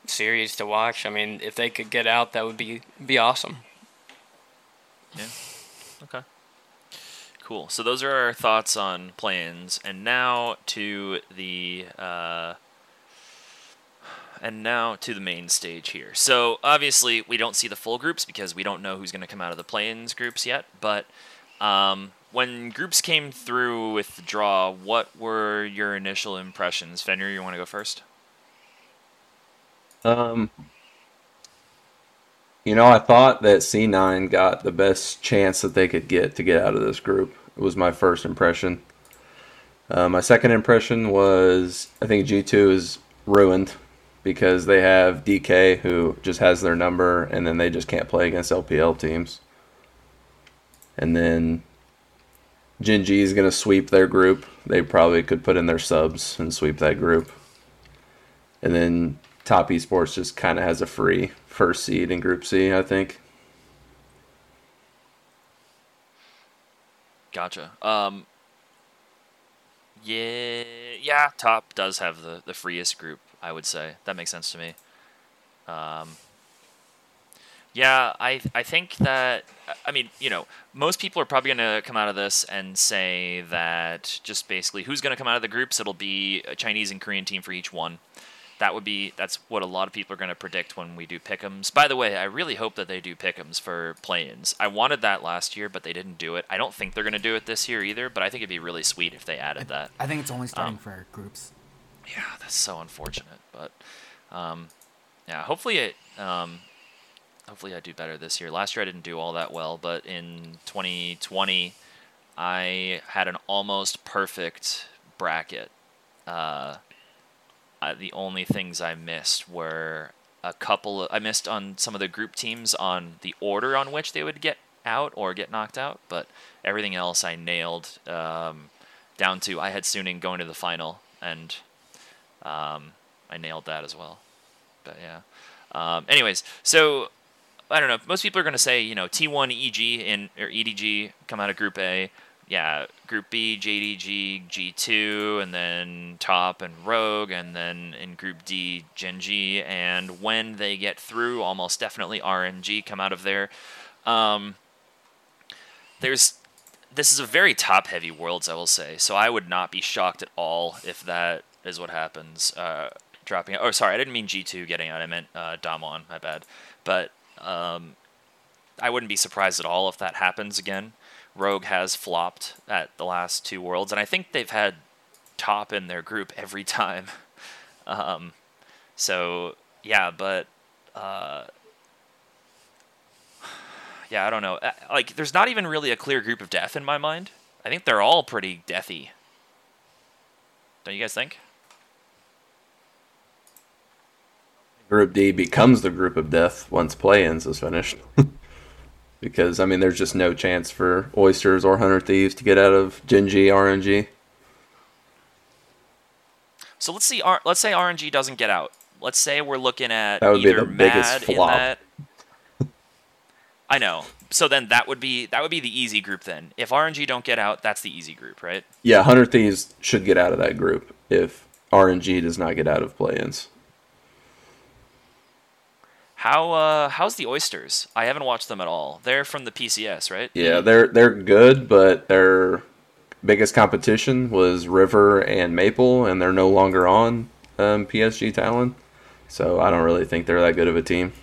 series to watch. I mean, if they could get out, that would be, be awesome. Yeah. Okay. Cool. So those are our thoughts on play-ins, and now to the uh, and now to the main stage here. So obviously we don't see the full groups because we don't know who's going to come out of the play-ins groups yet. But um, when groups came through with the draw, what were your initial impressions? Fenrir, you want to go first? Um, you know, I thought that C nine got the best chance that they could get to get out of this group. It was my first impression. Uh, my second impression was I think G two is ruined because they have D K who just has their number, and then they just can't play against L P L teams. And then Gen G is going to sweep their group. They probably could put in their subs and sweep that group. And then Top Esports just kind of has a free first seed in Group C, I think. Gotcha. Um, yeah, yeah. Top does have the, the freest group, I would say. That makes sense to me. Um, yeah, I I think that, I mean, you know, most people are probably going to come out of this and say that just basically who's going to come out of the groups, it'll be a Chinese and Korean team for each one. That would be, that's what a lot of people are going to predict when we do pick'ems. By the way, I really hope that they do pick'ems for play-ins. I wanted that last year, but they didn't do it. I don't think they're going to do it this year either, but I think it'd be really sweet if they added that. I think it's only starting um, for groups. Yeah, that's so unfortunate, but um, yeah, hopefully it, um, hopefully I do better this year. Last year I didn't do all that well, but in twenty twenty I had an almost perfect bracket. Uh, Uh, the only things I missed were a couple of, I missed on some of the group teams on the order on which they would get out or get knocked out, but everything else I nailed um, down to, I had Suning going to the final, and um, I nailed that as well. But yeah. Um, anyways, so I don't know. Most people are going to say, you know, T one E G in, or E D G come out of Group A. Yeah, Group B, J D G, G two, and then Top and Rogue, and then in Group D, Gen G, and when they get through, almost definitely R N G come out of there. Um, there's, this is a very top-heavy Worlds, I will say, so I would not be shocked at all if that is what happens. Uh, dropping out. Oh, sorry, I didn't mean G two getting out. I meant uh, Damwon, my bad. But um, I wouldn't be surprised at all if that happens again. Rogue has flopped at the last two Worlds, and I think they've had Top in their group every time. Um, so, yeah, but... Uh, yeah, I don't know. Like, there's not even really a clear group of death in my mind. I think they're all pretty deathy. Don't you guys think? Group D becomes the group of death once play-ins is finished. Because, I mean, there's just no chance for Oysters or Hunter Thieves to get out of Gen G, R N G. So let's see. Let's say R N G doesn't get out. Let's say we're looking at that would either be the Mad biggest flop. In that. I know. So then that would be that would be the easy group then. If R N G don't get out, that's the easy group, right? Yeah, Hunter Thieves should get out of that group if R N G does not get out of play-ins. How uh how's the Oysters? I haven't watched them at all. They're from the P C S, right? Yeah, they're they're good, but their biggest competition was River and Maple, and they're no longer on um, P S G Talon, so I don't really think they're that good of a team.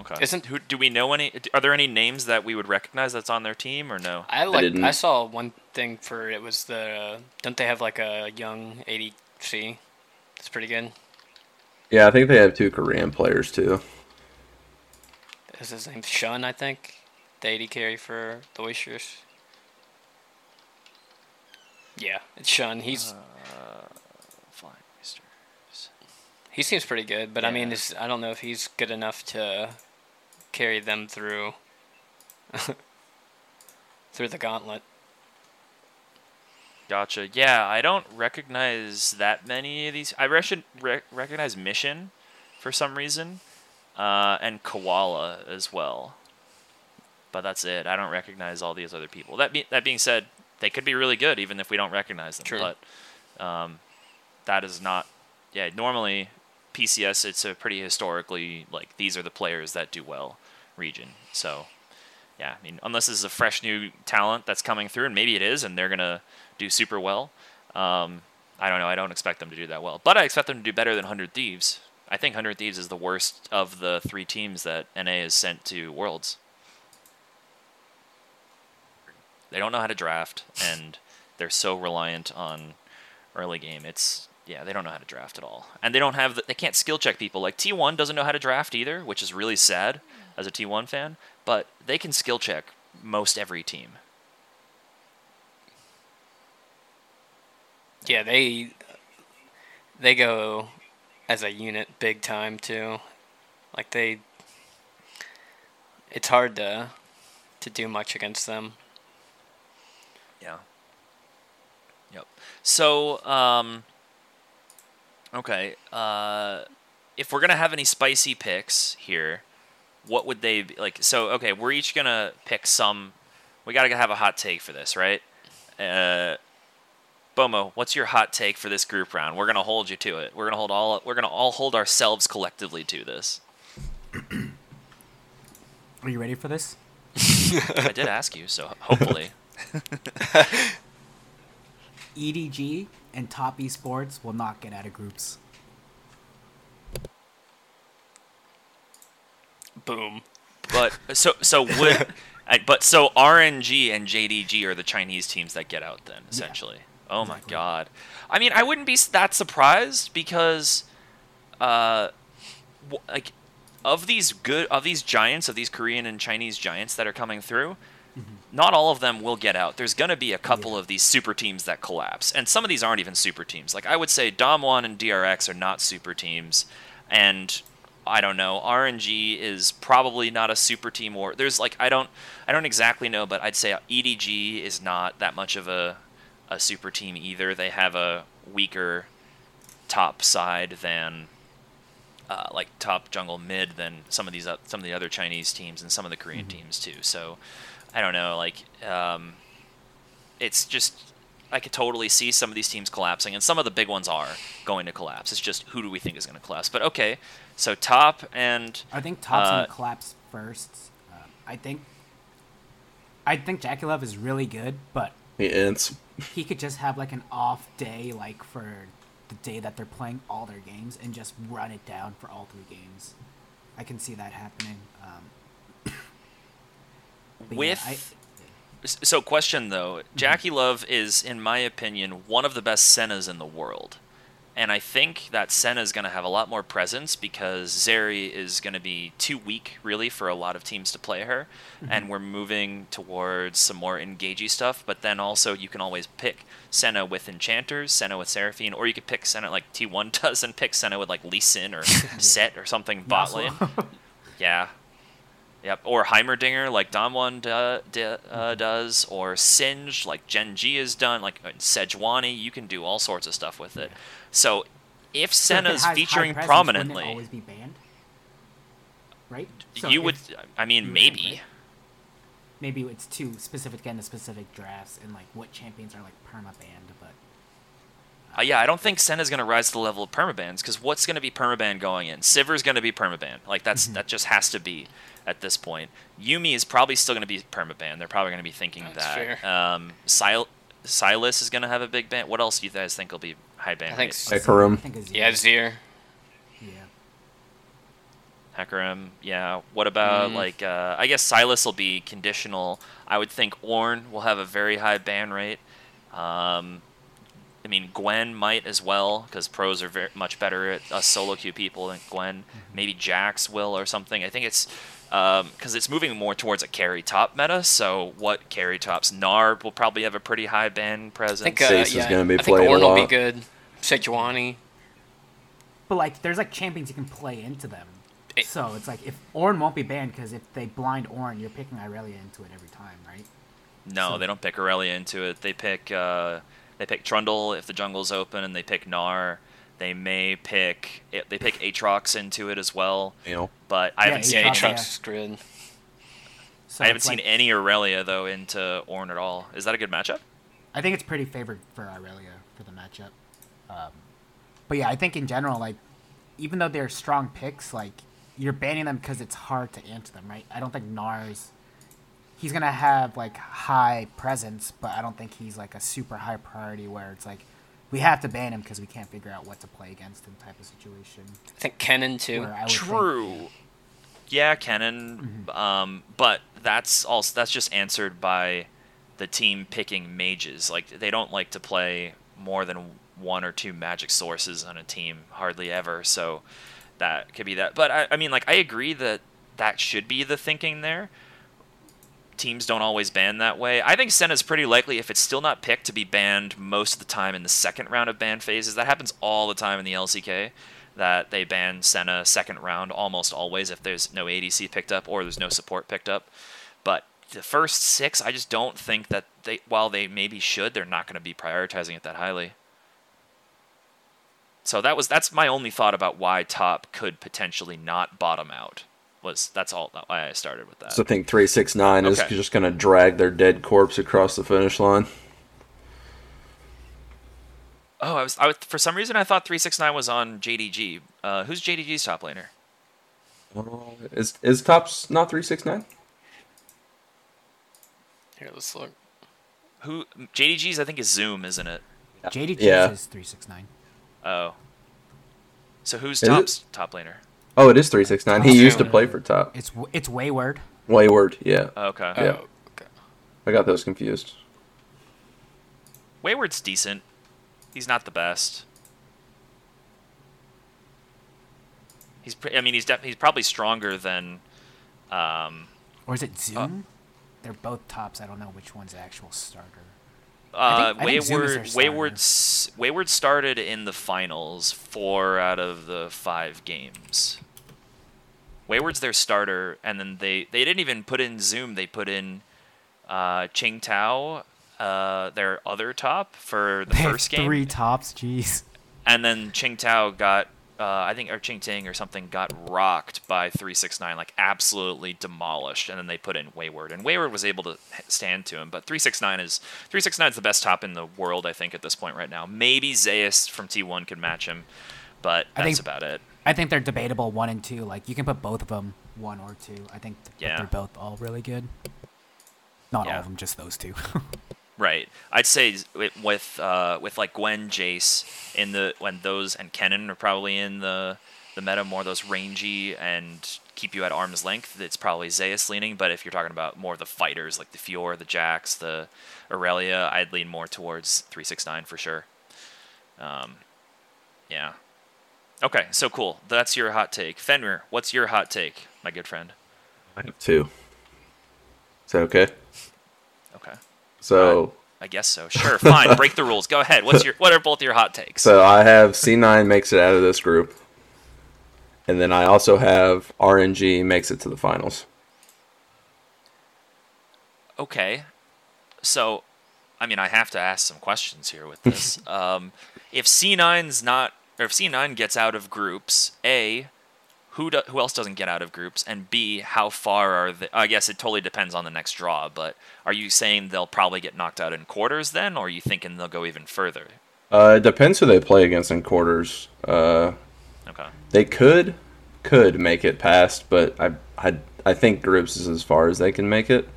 Okay. Isn't who do we know any? Are there any names that we would recognize that's on their team or no? I like I, I saw one thing for it was the uh, don't they have like a young A D C? That's pretty good. Yeah, I think they have two Korean players, too. Is his name Shun, I think? The A D carry for the Oysters. Yeah, it's Shun. He's... Uh, fine, Oysters. He seems pretty good, but yeah. I mean, it's, I don't know if he's good enough to carry them through... through the gauntlet. Gotcha. Yeah, I don't recognize that many of these. I re- recognize Mission for some reason, uh, and Koala as well. But that's it. I don't recognize all these other people. That be- that being said, they could be really good even if we don't recognize them. True. But um, that is not. Yeah, normally P C S, it's a pretty historically like these are the players that do well region. So yeah, I mean unless this is a fresh new talent that's coming through, and maybe it is, and they're gonna do super well. Um, I don't know. I don't expect them to do that well, but I expect them to do better than one hundred Thieves. I think one hundred Thieves is the worst of the three teams that N A has sent to Worlds. They don't know how to draft, and they're so reliant on early game. It's yeah, they don't know how to draft at all, and they don't have the, they can't skill check people. Like T one doesn't know how to draft either, which is really sad as a T one fan. But they can skill check most every team. Yeah, they they go as a unit big time too. Like they, it's hard to to do much against them. Yeah. Yep. So, um, okay. Uh, if we're going to have any spicy picks here, what would they be? Like, so, okay, we're each going to pick some. We got to have a hot take for this, right? Uh, Bomo, what's your hot take for this group round? We're going to hold you to it. We're going to hold all, we're going to all hold ourselves collectively to this. Are you ready for this? I did ask you, so hopefully. E D G and Top Esports will not get out of groups. Boom. But so so would but so R N G and J D G are the Chinese teams that get out then, essentially. Yeah, oh exactly. My god. I mean, I wouldn't be that surprised because uh like of these good of these giants, of these Korean and Chinese giants that are coming through, mm-hmm. Not all of them will get out. There's going to be a couple yeah. of these super teams that collapse. And some of these aren't even super teams. Like I would say Dom one and D R X are not super teams, and I don't know. R N G is probably not a super team, or there's like I don't I don't exactly know, but I'd say E D G is not that much of a a super team either. They have a weaker top side than uh, like top jungle mid than some of these uh, some of the other Chinese teams and some of the Korean mm-hmm. teams too. So I don't know, like um, it's just I could totally see some of these teams collapsing, and some of the big ones are going to collapse. It's just who do we think is going to collapse? But okay, so Top and I think Top's uh, going to collapse first. Uh, I think I think Jakulov is really good, but yeah, he could just have like an off day, like for the day that they're playing all their games, and just run it down for all three games. I can see that happening. Um, With. Yeah, I, So, question though, Jakulov is, in my opinion, one of the best Sennas in the world, and I think that Senna is going to have a lot more presence because Zeri is going to be too weak, really, for a lot of teams to play her, mm-hmm. and we're moving towards some more engagey stuff. But then also, you can always pick Senna with Enchanters, Senna with Seraphine, or you could pick Senna like T one does, and pick Senna with like Lee Sin or Zed or something bot lane. Yeah. Yep, or Heimerdinger like Damwon uh, d- uh, does, or Singe like Gen G has done, like Sejuani. You can do all sorts of stuff with it. Yeah. So if Senna's so high, featuring high prominently, wouldn't it always be banned? Right? So you would. I mean, maybe. Banned, right? Maybe it's too specific and the specific drafts and like what champions are like perma banned, but. Uh, yeah, I don't think Senna's going to rise to the level of permabans, because what's going to be permaban going in? Sivir's going to be permaban. Like, that's mm-hmm. that just has to be at this point. Yuumi is probably still going to be permaban. They're probably going to be thinking that's that. Fair. Um, Sil- Silas is going to have a big ban. What else do you guys think will be high ban? I think Hecarim. Yeah, Azir. Yeah. Hecarim, yeah. What about, mm. like, uh, I guess Silas will be conditional. I would think Ornn will have a very high ban rate. Um... I mean, Gwen might as well, because pros are very, much better at us solo queue people than Gwen. Maybe Jax will or something. I think it's because um, it's moving more towards a carry top meta. So what carry tops? Narb will probably have a pretty high ban presence. I think, uh, Sace yeah, is going to be I playing think Ornn a lot. Will be good. Sejuani. But like, there's like champions you can play into them. It, so it's like if Ornn won't be banned, because if they blind Ornn, you're picking Irelia into it every time, right? No, so. They don't pick Irelia into it. They pick. Uh, They pick Trundle if the jungle's open, and they pick Gnar. They may pick they pick Aatrox into it as well. You know. But I yeah, haven't seen Aatrox yeah. grid. So I haven't seen like, any Irelia though into Ornn at all. Is that a good matchup? I think it's pretty favored for Irelia for the matchup. Um, but yeah, I think in general, like even though they're strong picks, like you're banning them because it's hard to answer them, right? I don't think Gnar's he's going to have, like, high presence, but I don't think he's, like, a super high priority where it's, like, we have to ban him because we can't figure out what to play against him type of situation. I think Kennen, too. True. Think... Yeah, Kennen. Mm-hmm. Um, but that's also that's just answered by the team picking mages. Like, they don't like to play more than one or two magic sources on a team, hardly ever. So that could be that. But, I, I mean, like, I agree that that should be the thinking there. Teams don't always ban that way. I think Senna's pretty likely, if it's still not picked, to be banned most of the time in the second round of ban phases. That happens all the time in the L C K, that they ban Senna second round almost always if there's no A D C picked up or there's no support picked up. But the first six, I just don't think that they, while they maybe should, they're not going to be prioritizing it that highly. So that was that's my only thought about why top could potentially not bottom out. Was that's all why I started with that. So I think three six nine okay. is just going to drag their dead corpse across the finish line. Oh, I was I was, for some reason I thought three six nine was on J D G. Uh, who's J D G's top laner? Well, is is tops not three six nine? Here, let's look. Who J D G's? I think is Zoom, isn't it? J D G's yeah. is three six nine. Oh. So who's is tops it? top laner? Oh, it is three six nine. He used to play for top. It's it's Wayward. Wayward, yeah. Okay. Yeah. Oh, okay. I got those confused. Wayward's decent. He's not the best. He's pre- I mean he's def- he's probably stronger than. Um, or is it Zoom? Uh, They're both tops. I don't know which one's the actual starter. Uh, I think, I Wayward Wayward's Wayward started in the finals four out of the five games. Wayward's their starter, and then they, they didn't even put in Zoom. They put in uh, Ching Tao, uh, their other top for the they first game. Three tops, jeez. And then Ching Tao got uh, I think or Ching Ting or something got rocked by three six nine, like absolutely demolished, and then they put in Wayward, and Wayward was able to stand to him. But three six nine is three six nine is the best top in the world, I think, at this point right now. Maybe Zayas from T one could match him, but that's I think, about it. I think they're debatable one and two. Like you can put both of them one or two. I think yeah. they're both all really good. Not yeah. all of them, just those two. Right, I'd say with uh, with like Gwen, Jace in the when those and Kennen are probably in the the meta more those rangy and keep you at arm's length. It's probably Zayas leaning, but if you're talking about more of the fighters like the Fior, the Jax, the Aurelia, I'd lean more towards three six nine for sure. Um, yeah. Okay, so cool. That's your hot take, Fenrir. What's your hot take, my good friend? I have two. Is that okay? Okay. So I, I guess so. Sure, fine. Break the rules. Go ahead. What's your what are both your hot takes? So I have C nine makes it out of this group, and then I also have R N G makes it to the finals. Okay, so I mean I have to ask some questions here with this. um, if C nine's not, or if C nine gets out of groups, A, who do, who else doesn't get out of groups? And B, how far are they? I guess it totally depends on the next draw, but are you saying they'll probably get knocked out in quarters then, or are you thinking they'll go even further? Uh, it depends who they play against in quarters. Uh, okay. They could could make it past, but I, I, I think groups is as far as they can make it.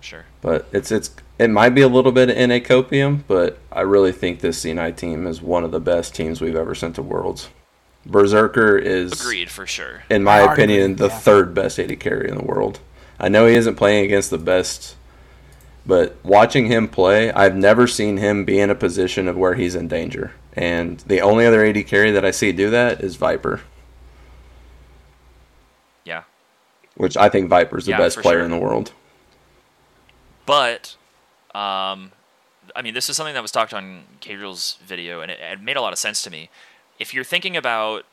Sure. But it's it's it might be a little bit in a copium, but I really think this C nine team is one of the best teams we've ever sent to Worlds. Berserker is, agreed for sure. In my Hard opinion, agree. the yeah. third best A D carry in the world. I know he isn't playing against the best, but watching him play, I've never seen him be in a position of where he's in danger. And the only other A D carry that I see do that is Viper. Yeah. Which I think Viper's the yeah, best player sure. in the world. But, um, I mean, this is something that was talked on Gabriel's video, and it, it made a lot of sense to me. If you're thinking about,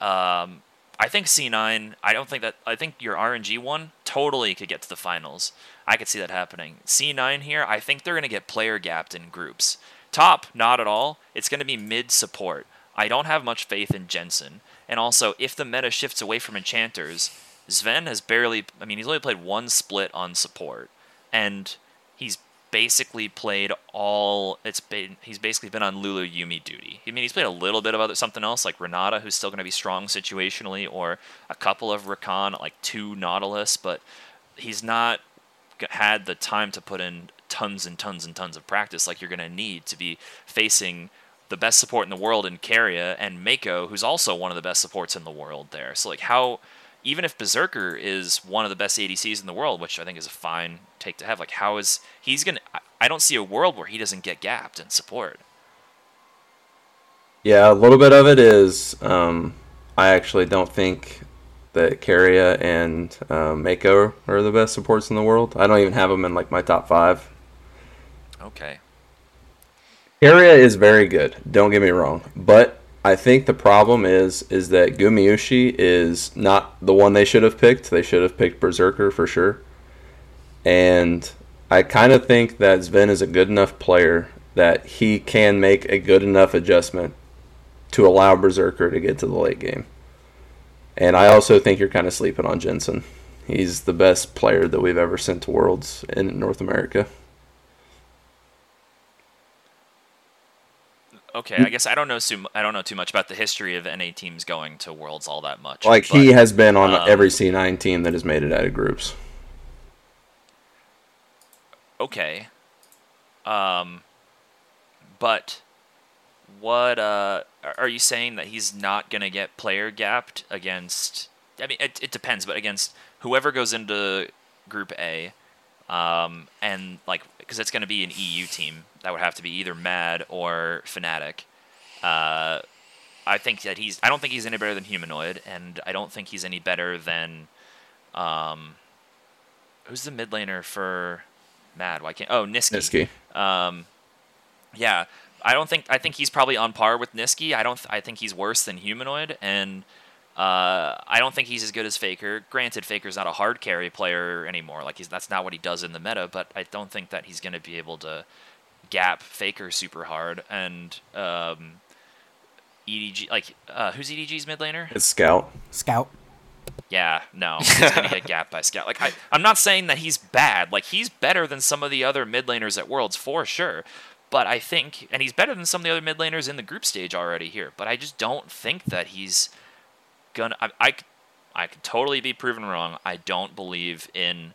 um, I think C nine, I don't think that, I think your R N G one totally could get to the finals. I could see that happening. C nine here, I think they're going to get player gapped in groups. Top, not at all. It's going to be mid support. I don't have much faith in Jensen. And also, if the meta shifts away from Enchanters, Sven has barely, I mean, he's only played one split on support. And he's basically played all it's been he's basically been on Lulu Yumi duty. I mean he's played a little bit of other something else like Renata, who's still going to be strong situationally, or a couple of Rakan, like two Nautilus, but he's not had the time to put in tons and tons and tons of practice like you're going to need to be facing the best support in the world in Carrier and Mako, who's also one of the best supports in the world there. So like how even if Berserker is one of the best A D Cs in the world, which I think is a fine take to have, like how is he's gonna? I don't see a world where he doesn't get gapped in support. Yeah, a little bit of it is. Um, I actually don't think that Carrier and uh, Mako are the best supports in the world. I don't even have them in like my top five. Okay. Carrier is very good. Don't get me wrong, but. I think the problem is is that Gumiushi is not the one they should have picked. They should have picked Berserker for sure. And I kind of think that Zven is a good enough player that he can make a good enough adjustment to allow Berserker to get to the late game. And I also think you're kind of sleeping on Jensen. He's the best player that we've ever sent to Worlds in North America. Okay, I guess I don't know too, I don't know too much about the history of N A teams going to Worlds all that much. Like, but he has been on um, every C nine team that has made it out of groups. Okay. Um, but what uh, are you saying that he's not going to get player gapped against... I mean, it, it depends, but against whoever goes into Group A, um, and like, because it's going to be an E U team, that would have to be either Mad or Fnatic. Uh, I think that he's. I don't think he's any better than Humanoid, and I don't think he's any better than. Um, who's the mid laner for Mad? Why can't? Oh, Niski. Niski. Um, yeah, I don't think. I think he's probably on par with Niski. I don't. I think he's worse than Humanoid, and. Uh, I don't think he's as good as Faker. Granted, Faker's not a hard carry player anymore. Like he's that's not what he does in the meta. But I don't think that he's going to be able to gap Faker super hard. And um, E D G, like uh, who's E D G's mid laner? It's Scout. Scout. Yeah, no, he's going to get gapped by Scout. Like I, I'm not saying that he's bad. Like he's better than some of the other mid laners at Worlds for sure. But I think, and he's better than some of the other mid laners in the group stage already here. But I just don't think that he's Gonna, I, I, I could totally be proven wrong. I don't believe in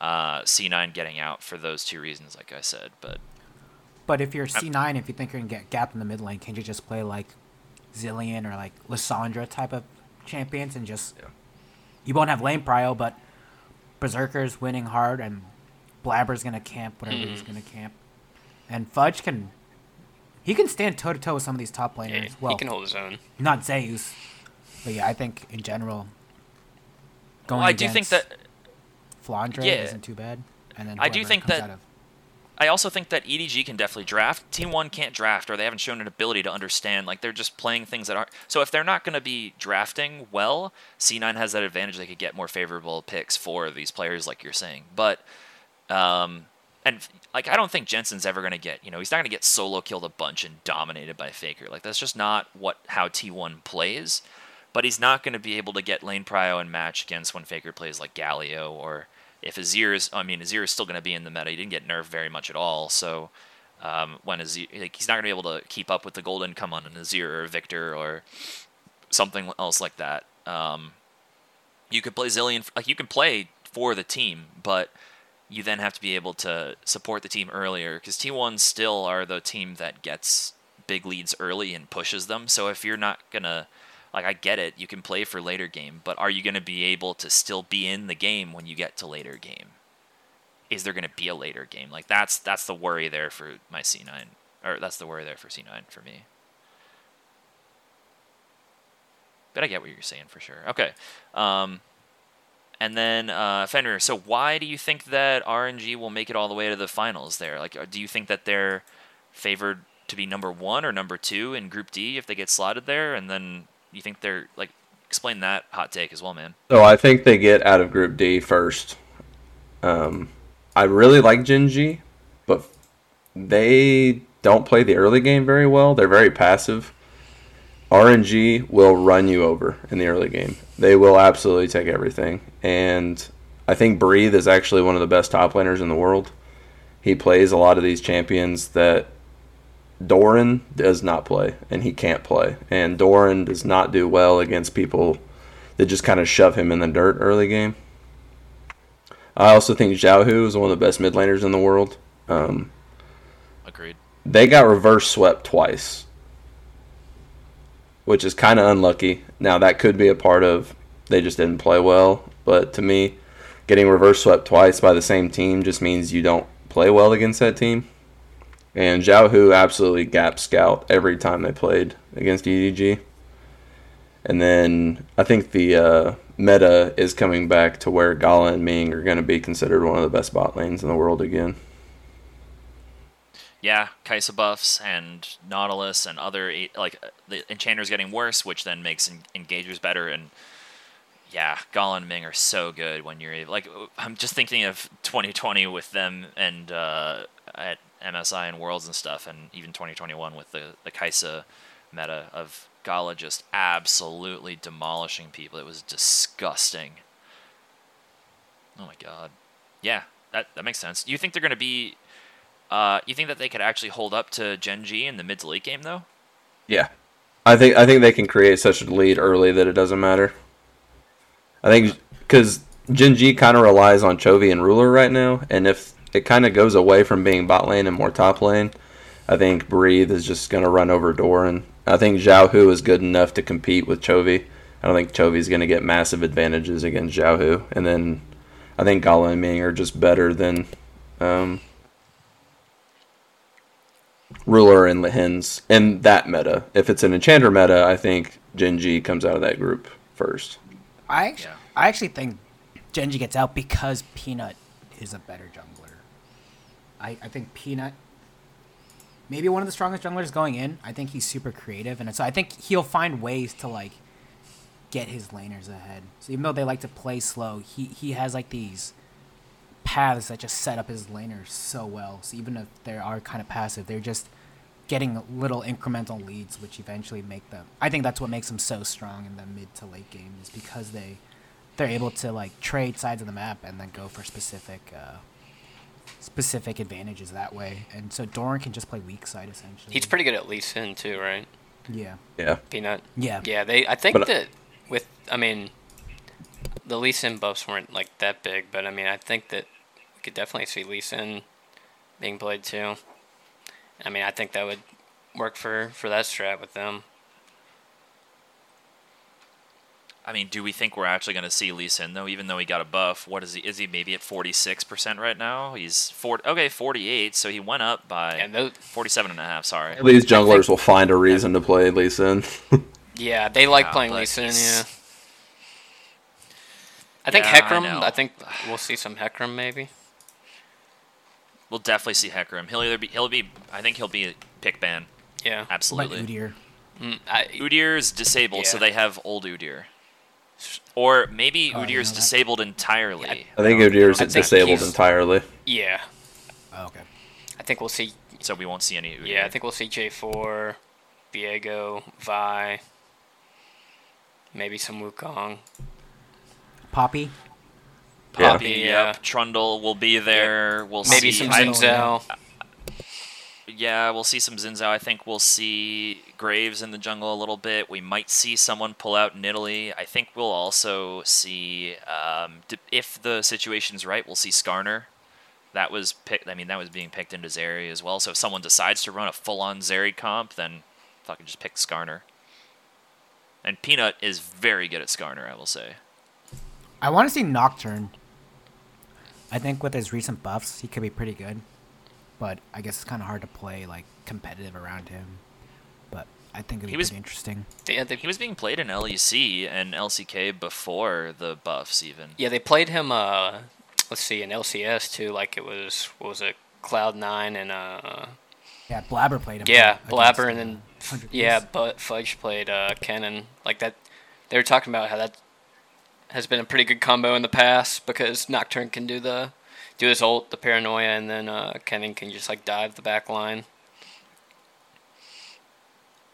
uh, C nine getting out for those two reasons, like I said. But but if you're C nine, if you think you're going to get gapped in the mid lane, can't you just play like Zillion or like Lissandra type of champions and just... Yeah. You won't have lane prio, but Berserker's winning hard and Blabber's going to camp whatever mm. he's going to camp. And Fudge can... He can stand toe-to-toe with some of these top laners yeah, as well. He can hold his own. Not Zeus. But yeah, I think in general, going well, I do think that Flandre yeah, isn't too bad, and then I do think that out of. I also think that E D G can definitely draft. Team One can't draft, or they haven't shown an ability to understand. Like they're just playing things that aren't. So if they're not going to be drafting well, C nine has that advantage. They could get more favorable picks for these players, like you're saying. But um, and like I don't think Jensen's ever going to get. You know, he's not going to get solo killed a bunch and dominated by Faker. Like that's just not what how T one plays. But he's not going to be able to get lane prio and match against when Faker plays like Galio or if Azir is... I mean, Azir is still going to be in the meta. He didn't get nerfed very much at all. So um, when Azir... Like, he's not going to be able to keep up with the golden come on an Azir or Victor or something else like that. Um, you could play Zillion... Like, you can play for the team, but you then have to be able to support the team earlier because T one still are the team that gets big leads early and pushes them. So if you're not going to... Like, I get it. You can play for later game, but are you going to be able to still be in the game when you get to later game? Is there going to be a later game? Like, that's that's the worry there for my C nine. Or that's the worry there for C nine for me. But I get what you're saying for sure. Okay. Um, and then, uh, Fenrir, so why do you think that R N G will make it all the way to the finals there? Like, do you think that they're favored to be number one or number two in Group D if they get slotted there? And then... You think they're like explain that hot take as well, man. So I think they get out of Group D first. Um, I really like Gen G, but they don't play the early game very well. They're very passive. R N G will run you over in the early game. They will absolutely take everything. And I think Breathe is actually one of the best top laners in the world. He plays a lot of these champions that Doran does not play, and he can't play. And Doran does not do well against people that just kind of shove him in the dirt early game. I also think Zhao Hu is one of the best mid laners in the world. Um, Agreed. They got reverse swept twice, which is kind of unlucky. Now, that could be a part of they just didn't play well, but to me, getting reverse swept twice by the same team just means you don't play well against that team. And Zhao Hu absolutely gapped Scout every time they played against E D G. And then I think the uh, meta is coming back to where Gala and Ming are going to be considered one of the best bot lanes in the world again. Yeah, Kai'Sa buffs and Nautilus and other... Like, the Enchanter's getting worse, which then makes en- Engagers better. And yeah, Gall and Ming are so good when you're able, like, I'm just thinking of twenty twenty with them and uh, at M S I and Worlds and stuff, and even twenty twenty-one with the, the Kai'Sa meta of Gala just absolutely demolishing people. It was disgusting. Oh my god. Yeah, that, that makes sense. You think they're going to be... Uh, you think that they could actually hold up to Gen G in the mid to late game, though? Yeah. I think I think they can create such a lead early that it doesn't matter. I think... Because Gen G kind of relies on Chovy and Ruler right now, and if it kind of goes away from being bot lane and more top lane, I think Breathe is just going to run over Doran. I think Zhao Hu is good enough to compete with Chovy. I don't think Chovy's going to get massive advantages against Zhao Hu. And then I think Gala and Ming are just better than... Um, Ruler and Lehens and that meta. If it's an Enchanter meta, I think Gen G comes out of that group first. I actually, yeah. I actually think Gen G gets out because Peanut is a better jungler. I, I think Peanut, maybe one of the strongest junglers going in. I think he's super creative, and so I think he'll find ways to like get his laners ahead. So even though they like to play slow, he he has like these paths that just set up his laner so well. So even if they are kind of passive, they're just getting little incremental leads, which eventually make them... I think that's what makes them so strong in the mid to late game, is because they, they're able to like trade sides of the map and then go for specific uh, specific advantages that way. And so Doran can just play weak side, essentially. He's pretty good at Lee Sin too, right? Yeah. Yeah. Peanut. Yeah. Yeah, they... I think but, that with... I mean... The Lee Sin buffs weren't, like, that big, but, I mean, I think that we could definitely see Lee Sin being played, too. I mean, I think that would work for, for that strat with them. I mean, do we think we're actually going to see Lee Sin, though? Even though he got a buff, what is he? Is he maybe at forty-six percent right now? He's four, okay, forty-eight, so he went up by yeah, those, forty-seven and a half, sorry. These junglers think, will find a reason yeah. to play Lee Sin. yeah, they like yeah, playing Lee Sin, yeah. I think yeah, Hecarim, I, I think we'll see some Hecarim maybe. We'll definitely see Hecarim. He'll either be, he'll be, I think he'll be pick ban. Yeah. Absolutely. Like Udyr. Mm, I, Udyr is disabled, yeah. so they have old Udyr. Or maybe oh, Udyr's disabled that. entirely. Yeah, I, I think Udyr's I think disabled entirely. Yeah. Oh, okay. I think we'll see. So we won't see any Udyr. Yeah, I think we'll see J four, Viego, Vi, maybe some Wukong. Poppy. Poppy, yeah. yeah. Trundle will be there. Yep. We'll Maybe see. Maybe some Xin Zhao. Yeah, we'll see some Xin Zhao. I think we'll see Graves in the jungle a little bit. We might see someone pull out Nidalee. I think we'll also see, um, if the situation's right, we'll see Skarner. That was picked. I mean, that was being picked into Zeri as well. So if someone decides to run a full-on Zeri comp, then fucking just pick Skarner. And Peanut is very good at Skarner, I will say. I want to see Nocturne. I think with his recent buffs, he could be pretty good. But I guess it's kind of hard to play like competitive around him. But I think it'd be was, pretty interesting. They, they, he was being played in L E C and L C K before the buffs, even. Yeah, they played him. Uh, let's see, in L C S too. Like it was, what was it, Cloud nine and uh. Yeah, Blabber played him. Yeah, Blabber and then uh, yeah, but Fudge played uh Kennen. Like that, they were talking about how that has been a pretty good combo in the past because Nocturne can do the do his ult, the paranoia, and then uh, Kennen can just like dive the back line.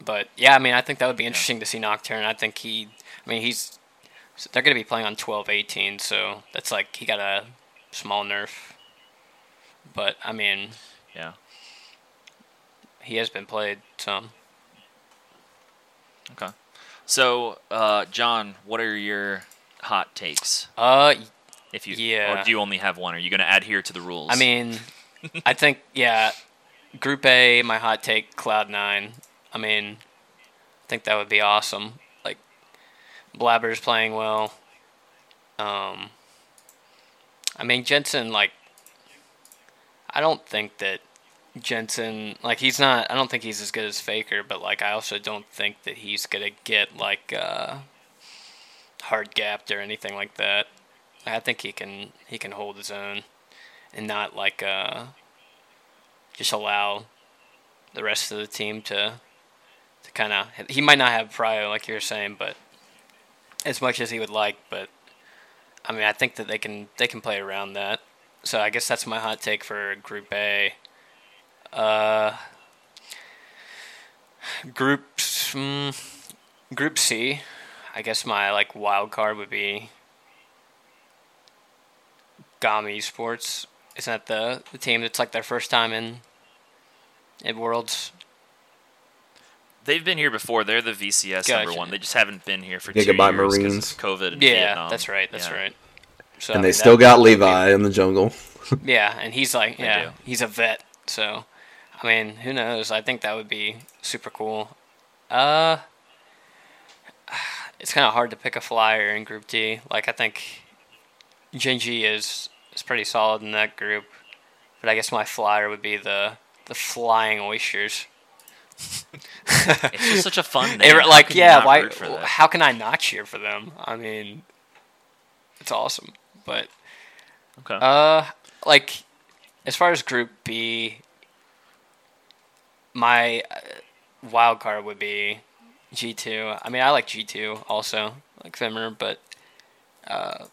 But yeah, I mean, I think that would be interesting yeah. to see Nocturne. I think he, I mean, he's they're going to be playing on twelve eighteen, so that's like he got a small nerf. But I mean, yeah, he has been played some. Okay, so uh, John, what are your hot takes? Uh, if you yeah. Or do you only have one? Are you going to adhere to the rules? I mean, I think yeah. Group A, my hot take: Cloud nine. I mean, I think that would be awesome. Like, Blabber's playing well. Um, I mean Jensen. Like, I don't think that Jensen. Like, he's not. I don't think he's as good as Faker. But like, I also don't think that he's gonna get like. Uh, hard gapped or anything like that. I think he can he can hold his own and not like uh just allow the rest of the team to to kind of, he might not have prio like you were saying, but as much as he would like, but I mean, I think that they can they can play around that. So I guess that's my hot take for Group A. Uh, group mm, Group C, I guess my like wild card would be G A M Esports. Isn't that the, the team that's like their first time in in Worlds? They've been here before. They're the V C S gotcha. number one. They just haven't been here for Gigabyte two years because of COVID and yeah, Vietnam. That's right. That's yeah. right. So, and I mean, they still got Levi be... in the jungle. yeah, and he's like, yeah, he's a vet. So, I mean, who knows? I think that would be super cool. Uh, it's kind of hard to pick a flyer in Group D. Like, I think Gen G is is pretty solid in that group, but I guess my flyer would be the the Flying Oysters. It's just such a fun name. It, like, yeah, why? How can I not cheer for them? I mean, it's awesome. But okay, uh, like as far as Group B, my wild card would be G two. I mean, I like G two also, like Femmer, but uh,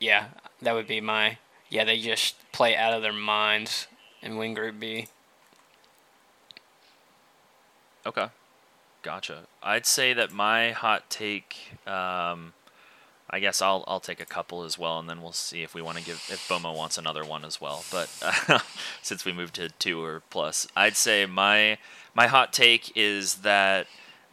yeah, that would be my yeah. They just play out of their minds and win Group B. Okay, gotcha. I'd say that my hot take, um, I guess I'll I'll take a couple as well, and then we'll see if we want to give if Bomo wants another one as well. But uh, since we moved to two or plus, I'd say my my hot take is that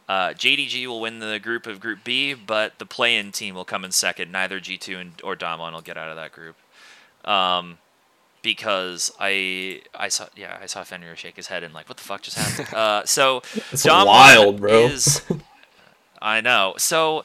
uh, J D G will win the group of Group B, but the play-in team will come in second. Neither G two and or Damwon will get out of that group. Um, Because I I saw yeah I saw Fenrir shake his head and like what the fuck just happened. Uh, so it's wild, bro. Is, I know. So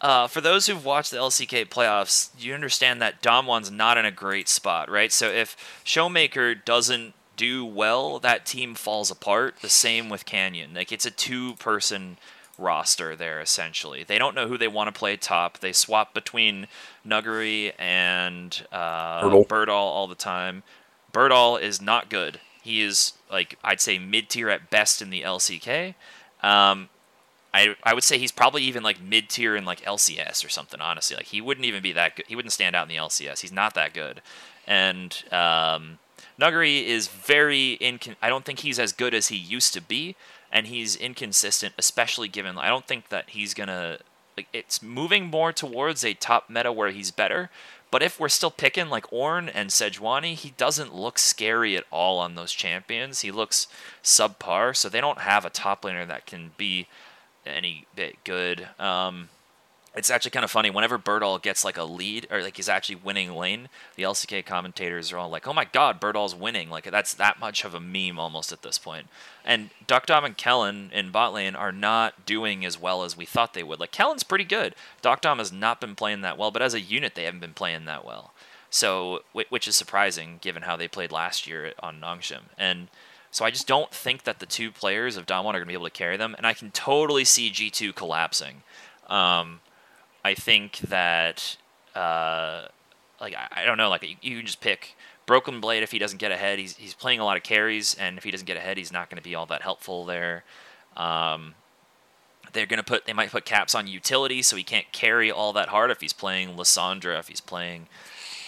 uh, for those who've watched the L C K playoffs, you understand that Damwon's not in a great spot, right? So if Showmaker doesn't do well, that team falls apart. The same with Canyon. Like it's a two-person roster there essentially. They don't know who they want to play top. They swap between Nuggery and uh, Birdall all the time. Birdall is not good. He is like I'd say mid tier at best in the L C K. Um, I I would say he's probably even like mid tier in like L C S or something. Honestly, like he wouldn't even be that good. He wouldn't stand out in the L C S. He's not that good. And um, Nuggery is very incon. I don't think he's as good as he used to be. And he's inconsistent, especially given... I don't think that he's going to... like it's moving more towards a top meta where he's better. But if we're still picking like Ornn and Sejuani, he doesn't look scary at all on those champions. He looks subpar, so they don't have a top laner that can be any bit good. Um, it's actually kind of funny. Whenever Birdall gets like a lead, or like he's actually winning lane, the L C K commentators are all like, oh my god, Birdall's winning. Like that's that much of a meme almost at this point. And DuckDom and Kellen in bot lane are not doing as well as we thought they would. Like, Kellen's pretty good. DuckDom has not been playing that well, but as a unit, they haven't been playing that well. So, which is surprising, given how they played last year on Nongshim. And so I just don't think that the two players of Damwon are going to be able to carry them, and I can totally see G two collapsing. Um, I think that, uh, like, I, I don't know, like, you, you just pick... Broken Blade, if he doesn't get ahead, he's he's playing a lot of carries, and if he doesn't get ahead, he's not going to be all that helpful there. Um, they're going to put, they might put caps on utility, so he can't carry all that hard if he's playing Lissandra, if he's playing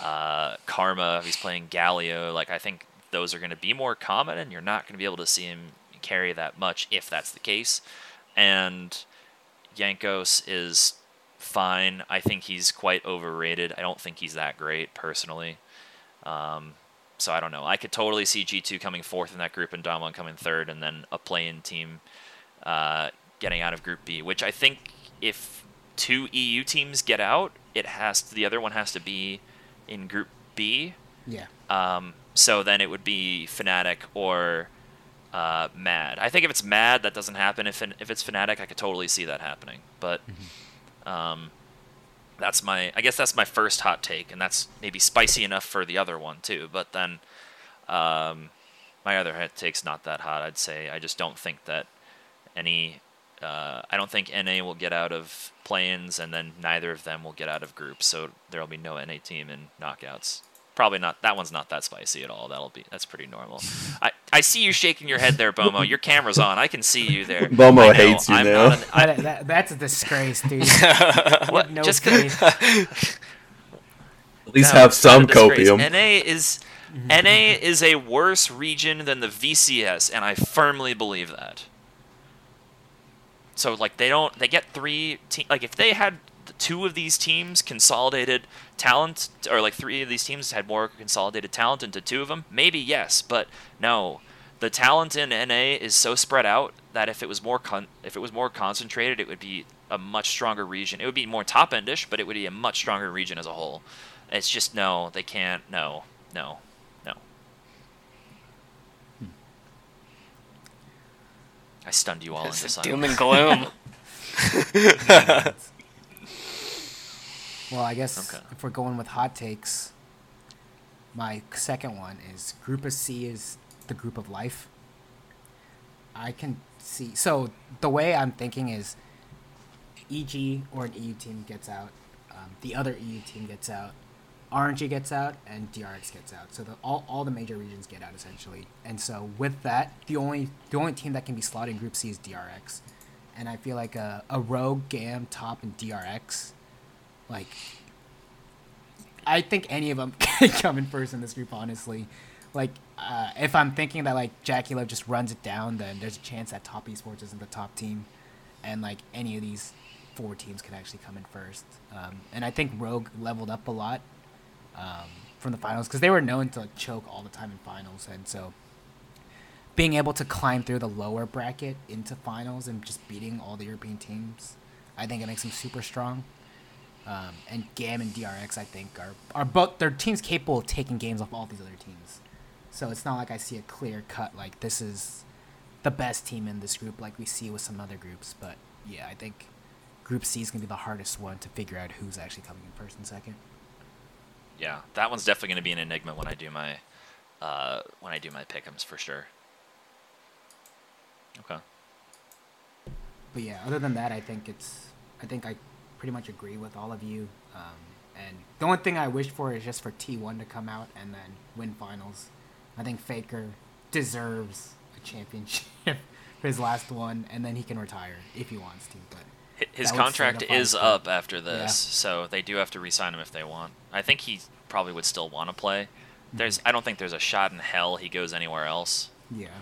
uh, Karma, if he's playing Galio. Like, I think those are going to be more common, and you're not going to be able to see him carry that much if that's the case. And Jankos is fine. I think he's quite overrated. I don't think he's that great, personally. Um, so I don't know. I could totally see G two coming fourth in that group and Damwon coming third, and then a play-in team uh, getting out of Group B. Which I think if two E U teams get out, it has to, the other one has to be in Group B. Yeah. Um. So then it would be Fnatic or uh, Mad. I think if it's Mad, that doesn't happen. If if it's Fnatic, I could totally see that happening. But. Mm-hmm. Um, That's my, I guess that's my first hot take, and that's maybe spicy enough for the other one too. But then, um, my other hot take's not that hot. I'd say I just don't think that any, uh, I don't think N A will get out of play-ins, and then neither of them will get out of groups. So there'll be no N A team in knockouts. Probably not. That one's not that spicy at all. That'll be that's pretty normal. I, I I see you shaking your head there, Bomo. Your camera's on. I can see you there. Bomo hates you I'm now. An, I, that, that's a disgrace, dude. What? No just cause, at least no, have some copium. N A is N A is a worse region than the V C S, and I firmly believe that. So like they don't they get three te- like if they had two of these teams consolidated talent, or like three of these teams had more consolidated talent into two of them, maybe yes, but no. The talent in N A is so spread out that if it was more con- if it was more concentrated, it would be a much stronger region. It would be more top endish, but it would be a much stronger region as a whole. It's just no, they can't. No, no, no. Hmm. I stunned you all. It's into silence. Doom and gloom. Well, I guess okay. if we're going with hot takes, my second one is Group of C is the group of life. I can see. So the way I'm thinking is, E G or an E U team gets out, um, the other E U team gets out, R N G gets out, and D R X gets out. So the, all all the major regions get out essentially. And so with that, the only the only team that can be slotted in Group C is D R X, and I feel like a a Rogue, G A M, Top, and D R X. Like, I think any of them can come in first in this group, honestly. Like, uh, if I'm thinking that, like, Jackie Love just runs it down, then there's a chance that Top Esports isn't the top team. And, like, any of these four teams can actually come in first. Um, and I think Rogue leveled up a lot um, from the finals, because they were known to like, choke all the time in finals. And so being able to climb through the lower bracket into finals and just beating all the European teams, I think it makes them super strong. Um, and G A M and D R X, I think, are are both their teams capable of taking games off all these other teams. So it's not like I see a clear cut, like, this is the best team in this group like we see with some other groups. But, yeah, I think Group C is going to be the hardest one to figure out who's actually coming in first and second. Yeah, that one's definitely going to be an enigma when I do my uh, when I do my pick'ems for sure. Okay. But, yeah, other than that, I think it's... I think I... pretty much agree with all of you, um, and the only thing I wish for is just for T one to come out and then win finals. I think Faker deserves a championship for his last one, and then he can retire if he wants to. But his contract is point. up after this, yeah. So they do have to re-sign him if they want. I think he probably would still want to play. There's, mm-hmm. I don't think there's a shot in hell he goes anywhere else. Yeah.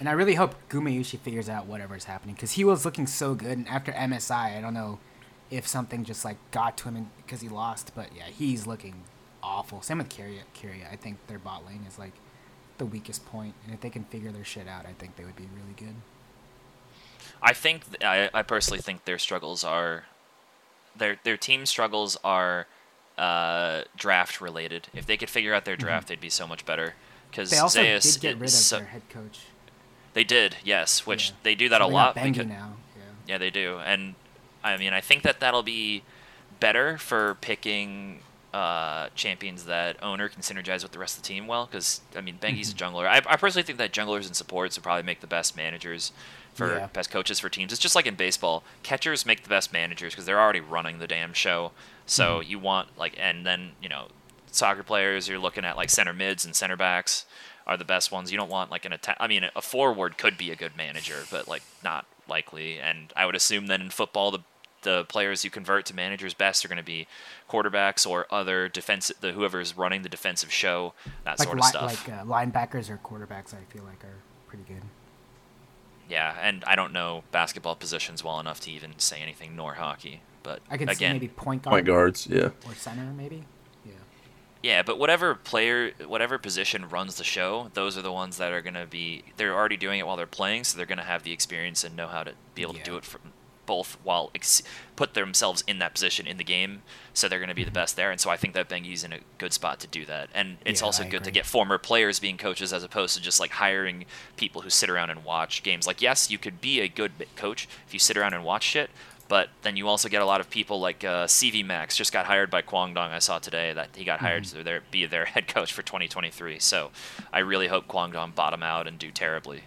And I really hope Gumayushi figures out whatever's happening, because he was looking so good, and after M S I, I don't know if something just like got to him because he lost, but yeah, he's looking awful. Same with Kyria. Kyria, I think their bot lane is like the weakest point, and if they can figure their shit out, I think they would be really good. I think th- I, I personally think their struggles are their their team struggles are uh, draft related. If they could figure out their draft, mm-hmm. they'd be so much better. Because they also Zayus did get rid of so, their head coach. They did, yes, which yeah. they do that so a lot. They got Bengi now. Yeah. yeah, they do, and. I mean, I think that that'll be better for picking uh, champions that owner can synergize with the rest of the team well. Because, I mean, Bengi's mm-hmm. a jungler. I, I personally think that junglers and supports would probably make the best managers for yeah. best coaches for teams. It's just like in baseball. Catchers make the best managers because they're already running the damn show. So mm-hmm. you want, like, and then, you know, soccer players, you're looking at, like, center mids and center backs are the best ones. You don't want, like, an attack. I mean, a forward could be a good manager, but, like, not likely. And I would assume that in football, the the players you convert to managers best are going to be quarterbacks or other defense, the whoever's running the defensive show, that like sort of li- stuff. Like uh, linebackers or quarterbacks, I feel like are pretty good. Yeah, and I don't know basketball positions well enough to even say anything, nor hockey. But I can again, see maybe point guard, point guards, yeah, or center maybe. Yeah. Yeah, but whatever player, whatever position runs the show, those are the ones that are going to be. They're already doing it while they're playing, so they're going to have the experience and know how to be able yeah. to do it from. Both while ex- put themselves in that position in the game, so they're going to be the best there. And so I think that Bengi's in a good spot to do that. And it's yeah, also I good agree. to get former players being coaches as opposed to just like hiring people who sit around and watch games. Like, yes, you could be a good coach if you sit around and watch shit, but then you also get a lot of people like uh, C V Max just got hired by Kwangdong. I saw today that he got hired mm-hmm. to their, be their head coach for twenty twenty-three. So I really hope Kwangdong bottom out and do terribly.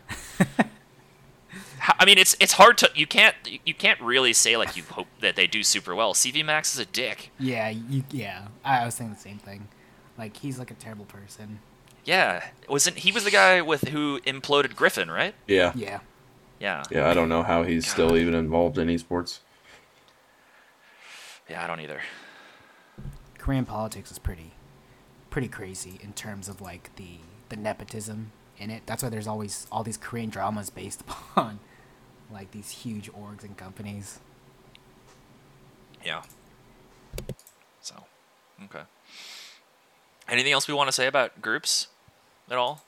I mean, it's it's hard to you can't you can't really say like you hope that they do super well. C V Max is a dick. Yeah, you, yeah. I was saying the same thing. Like he's like a terrible person. Yeah, wasn't he was the guy with who imploded Griffin, right? Yeah. Yeah. Yeah. Yeah. I don't know how he's God. still even involved in esports. Yeah, I don't either. Korean politics is pretty, pretty crazy in terms of like the the nepotism in it. That's why there's always all these Korean dramas based upon like these huge orgs and companies. Yeah. So, okay. Anything else we want to say about groups at all?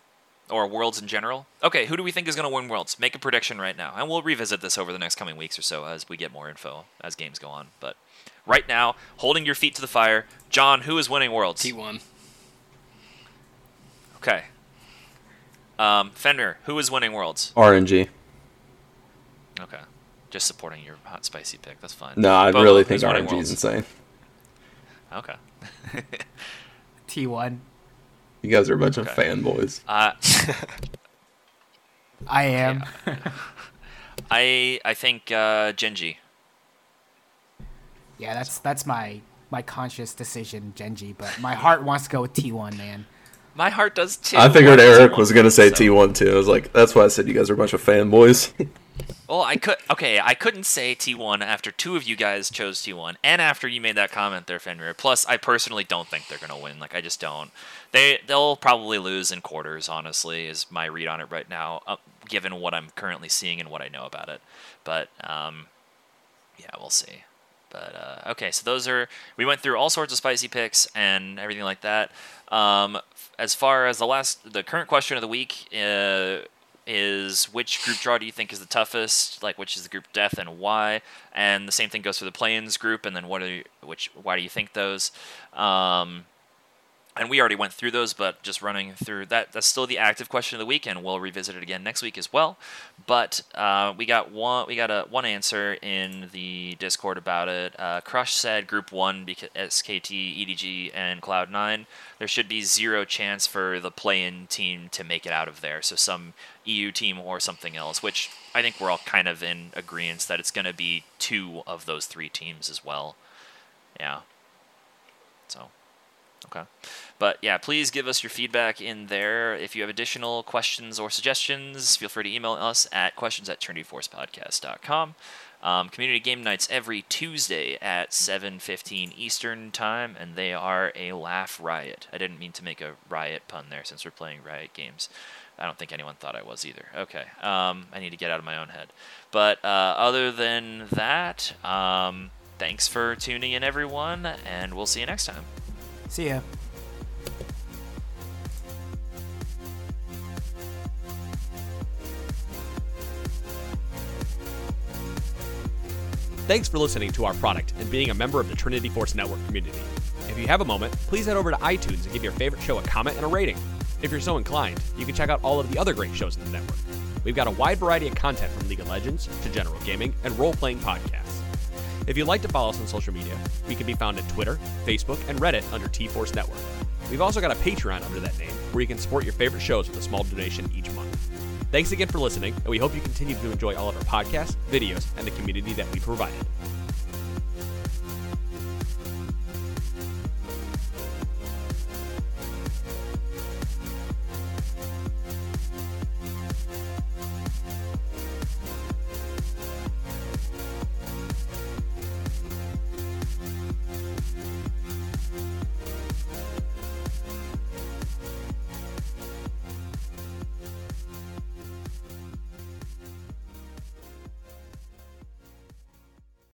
Or Worlds in general? Okay, who do we think is going to win Worlds? Make a prediction right now. And we'll revisit this over the next coming weeks or so as we get more info as games go on. But right now, holding your feet to the fire, John, who is winning Worlds? T one. Okay. Um, Fenrir, who is winning Worlds? R N G. Okay. Just supporting your hot, spicy pick. That's fine. No, I Both really think R N G is insane. Okay. T one. You guys are a bunch okay. of fanboys. Uh, I am. Yeah. I I think uh, Genji. Yeah, that's that's my my conscious decision, Genji. But my heart wants to go with T one, man. My heart does too. I figured Eric was gonna say so. T one too. I was like, that's why I said you guys are a bunch of fanboys. Well, I could okay, I couldn't say T one after two of you guys chose T one, and after you made that comment there, Fenrir. Plus, I personally don't think they're gonna win. Like, I just don't. They they'll probably lose in quarters. Honestly, is my read on it right now, uh, given what I'm currently seeing and what I know about it. But um, yeah, we'll see. But uh, okay, so those are we went through all sorts of spicy picks and everything like that. Um, as far as the last, the current question of the week. Uh, is which group draw do you think is the toughest? Like, which is the group death and why? And the same thing goes for the play-ins group. And then what are you, which? Why do you think those? Um, and we already went through those, but just running through that. That's still the active question of the week, and we'll revisit it again next week as well. But uh, we got one. We got a one answer in the Discord about it. Uh, Crush said Group One because S K T, E D G, and Cloud nine. There should be zero chance for the play-in team to make it out of there. So some E U team or something else, which I think we're all kind of in agreement that it's going to be two of those three teams as well. Yeah. So, okay. But yeah, please give us your feedback in there. If you have additional questions or suggestions, feel free to email us at questions at trinity force podcast dot com. Um, community game nights every Tuesday at seven fifteen Eastern time, and they are a laugh riot. I didn't mean to make a riot pun there since we're playing Riot games. I don't think anyone thought I was either. Okay, um, I need to get out of my own head. But uh, other than that, um, thanks for tuning in, everyone, and we'll see you next time. See ya. Thanks for listening to our product and being a member of the Trinity Force Network community. If you have a moment, please head over to iTunes and give your favorite show a comment and a rating. If you're so inclined, you can check out all of the other great shows in the network. We've got a wide variety of content from League of Legends to general gaming and role-playing podcasts. If you'd like to follow us on social media, we can be found at Twitter, Facebook, and Reddit under T-Force Network. We've also got a Patreon under that name, where you can support your favorite shows with a small donation each month. Thanks again for listening, and we hope you continue to enjoy all of our podcasts, videos, and the community that we provided.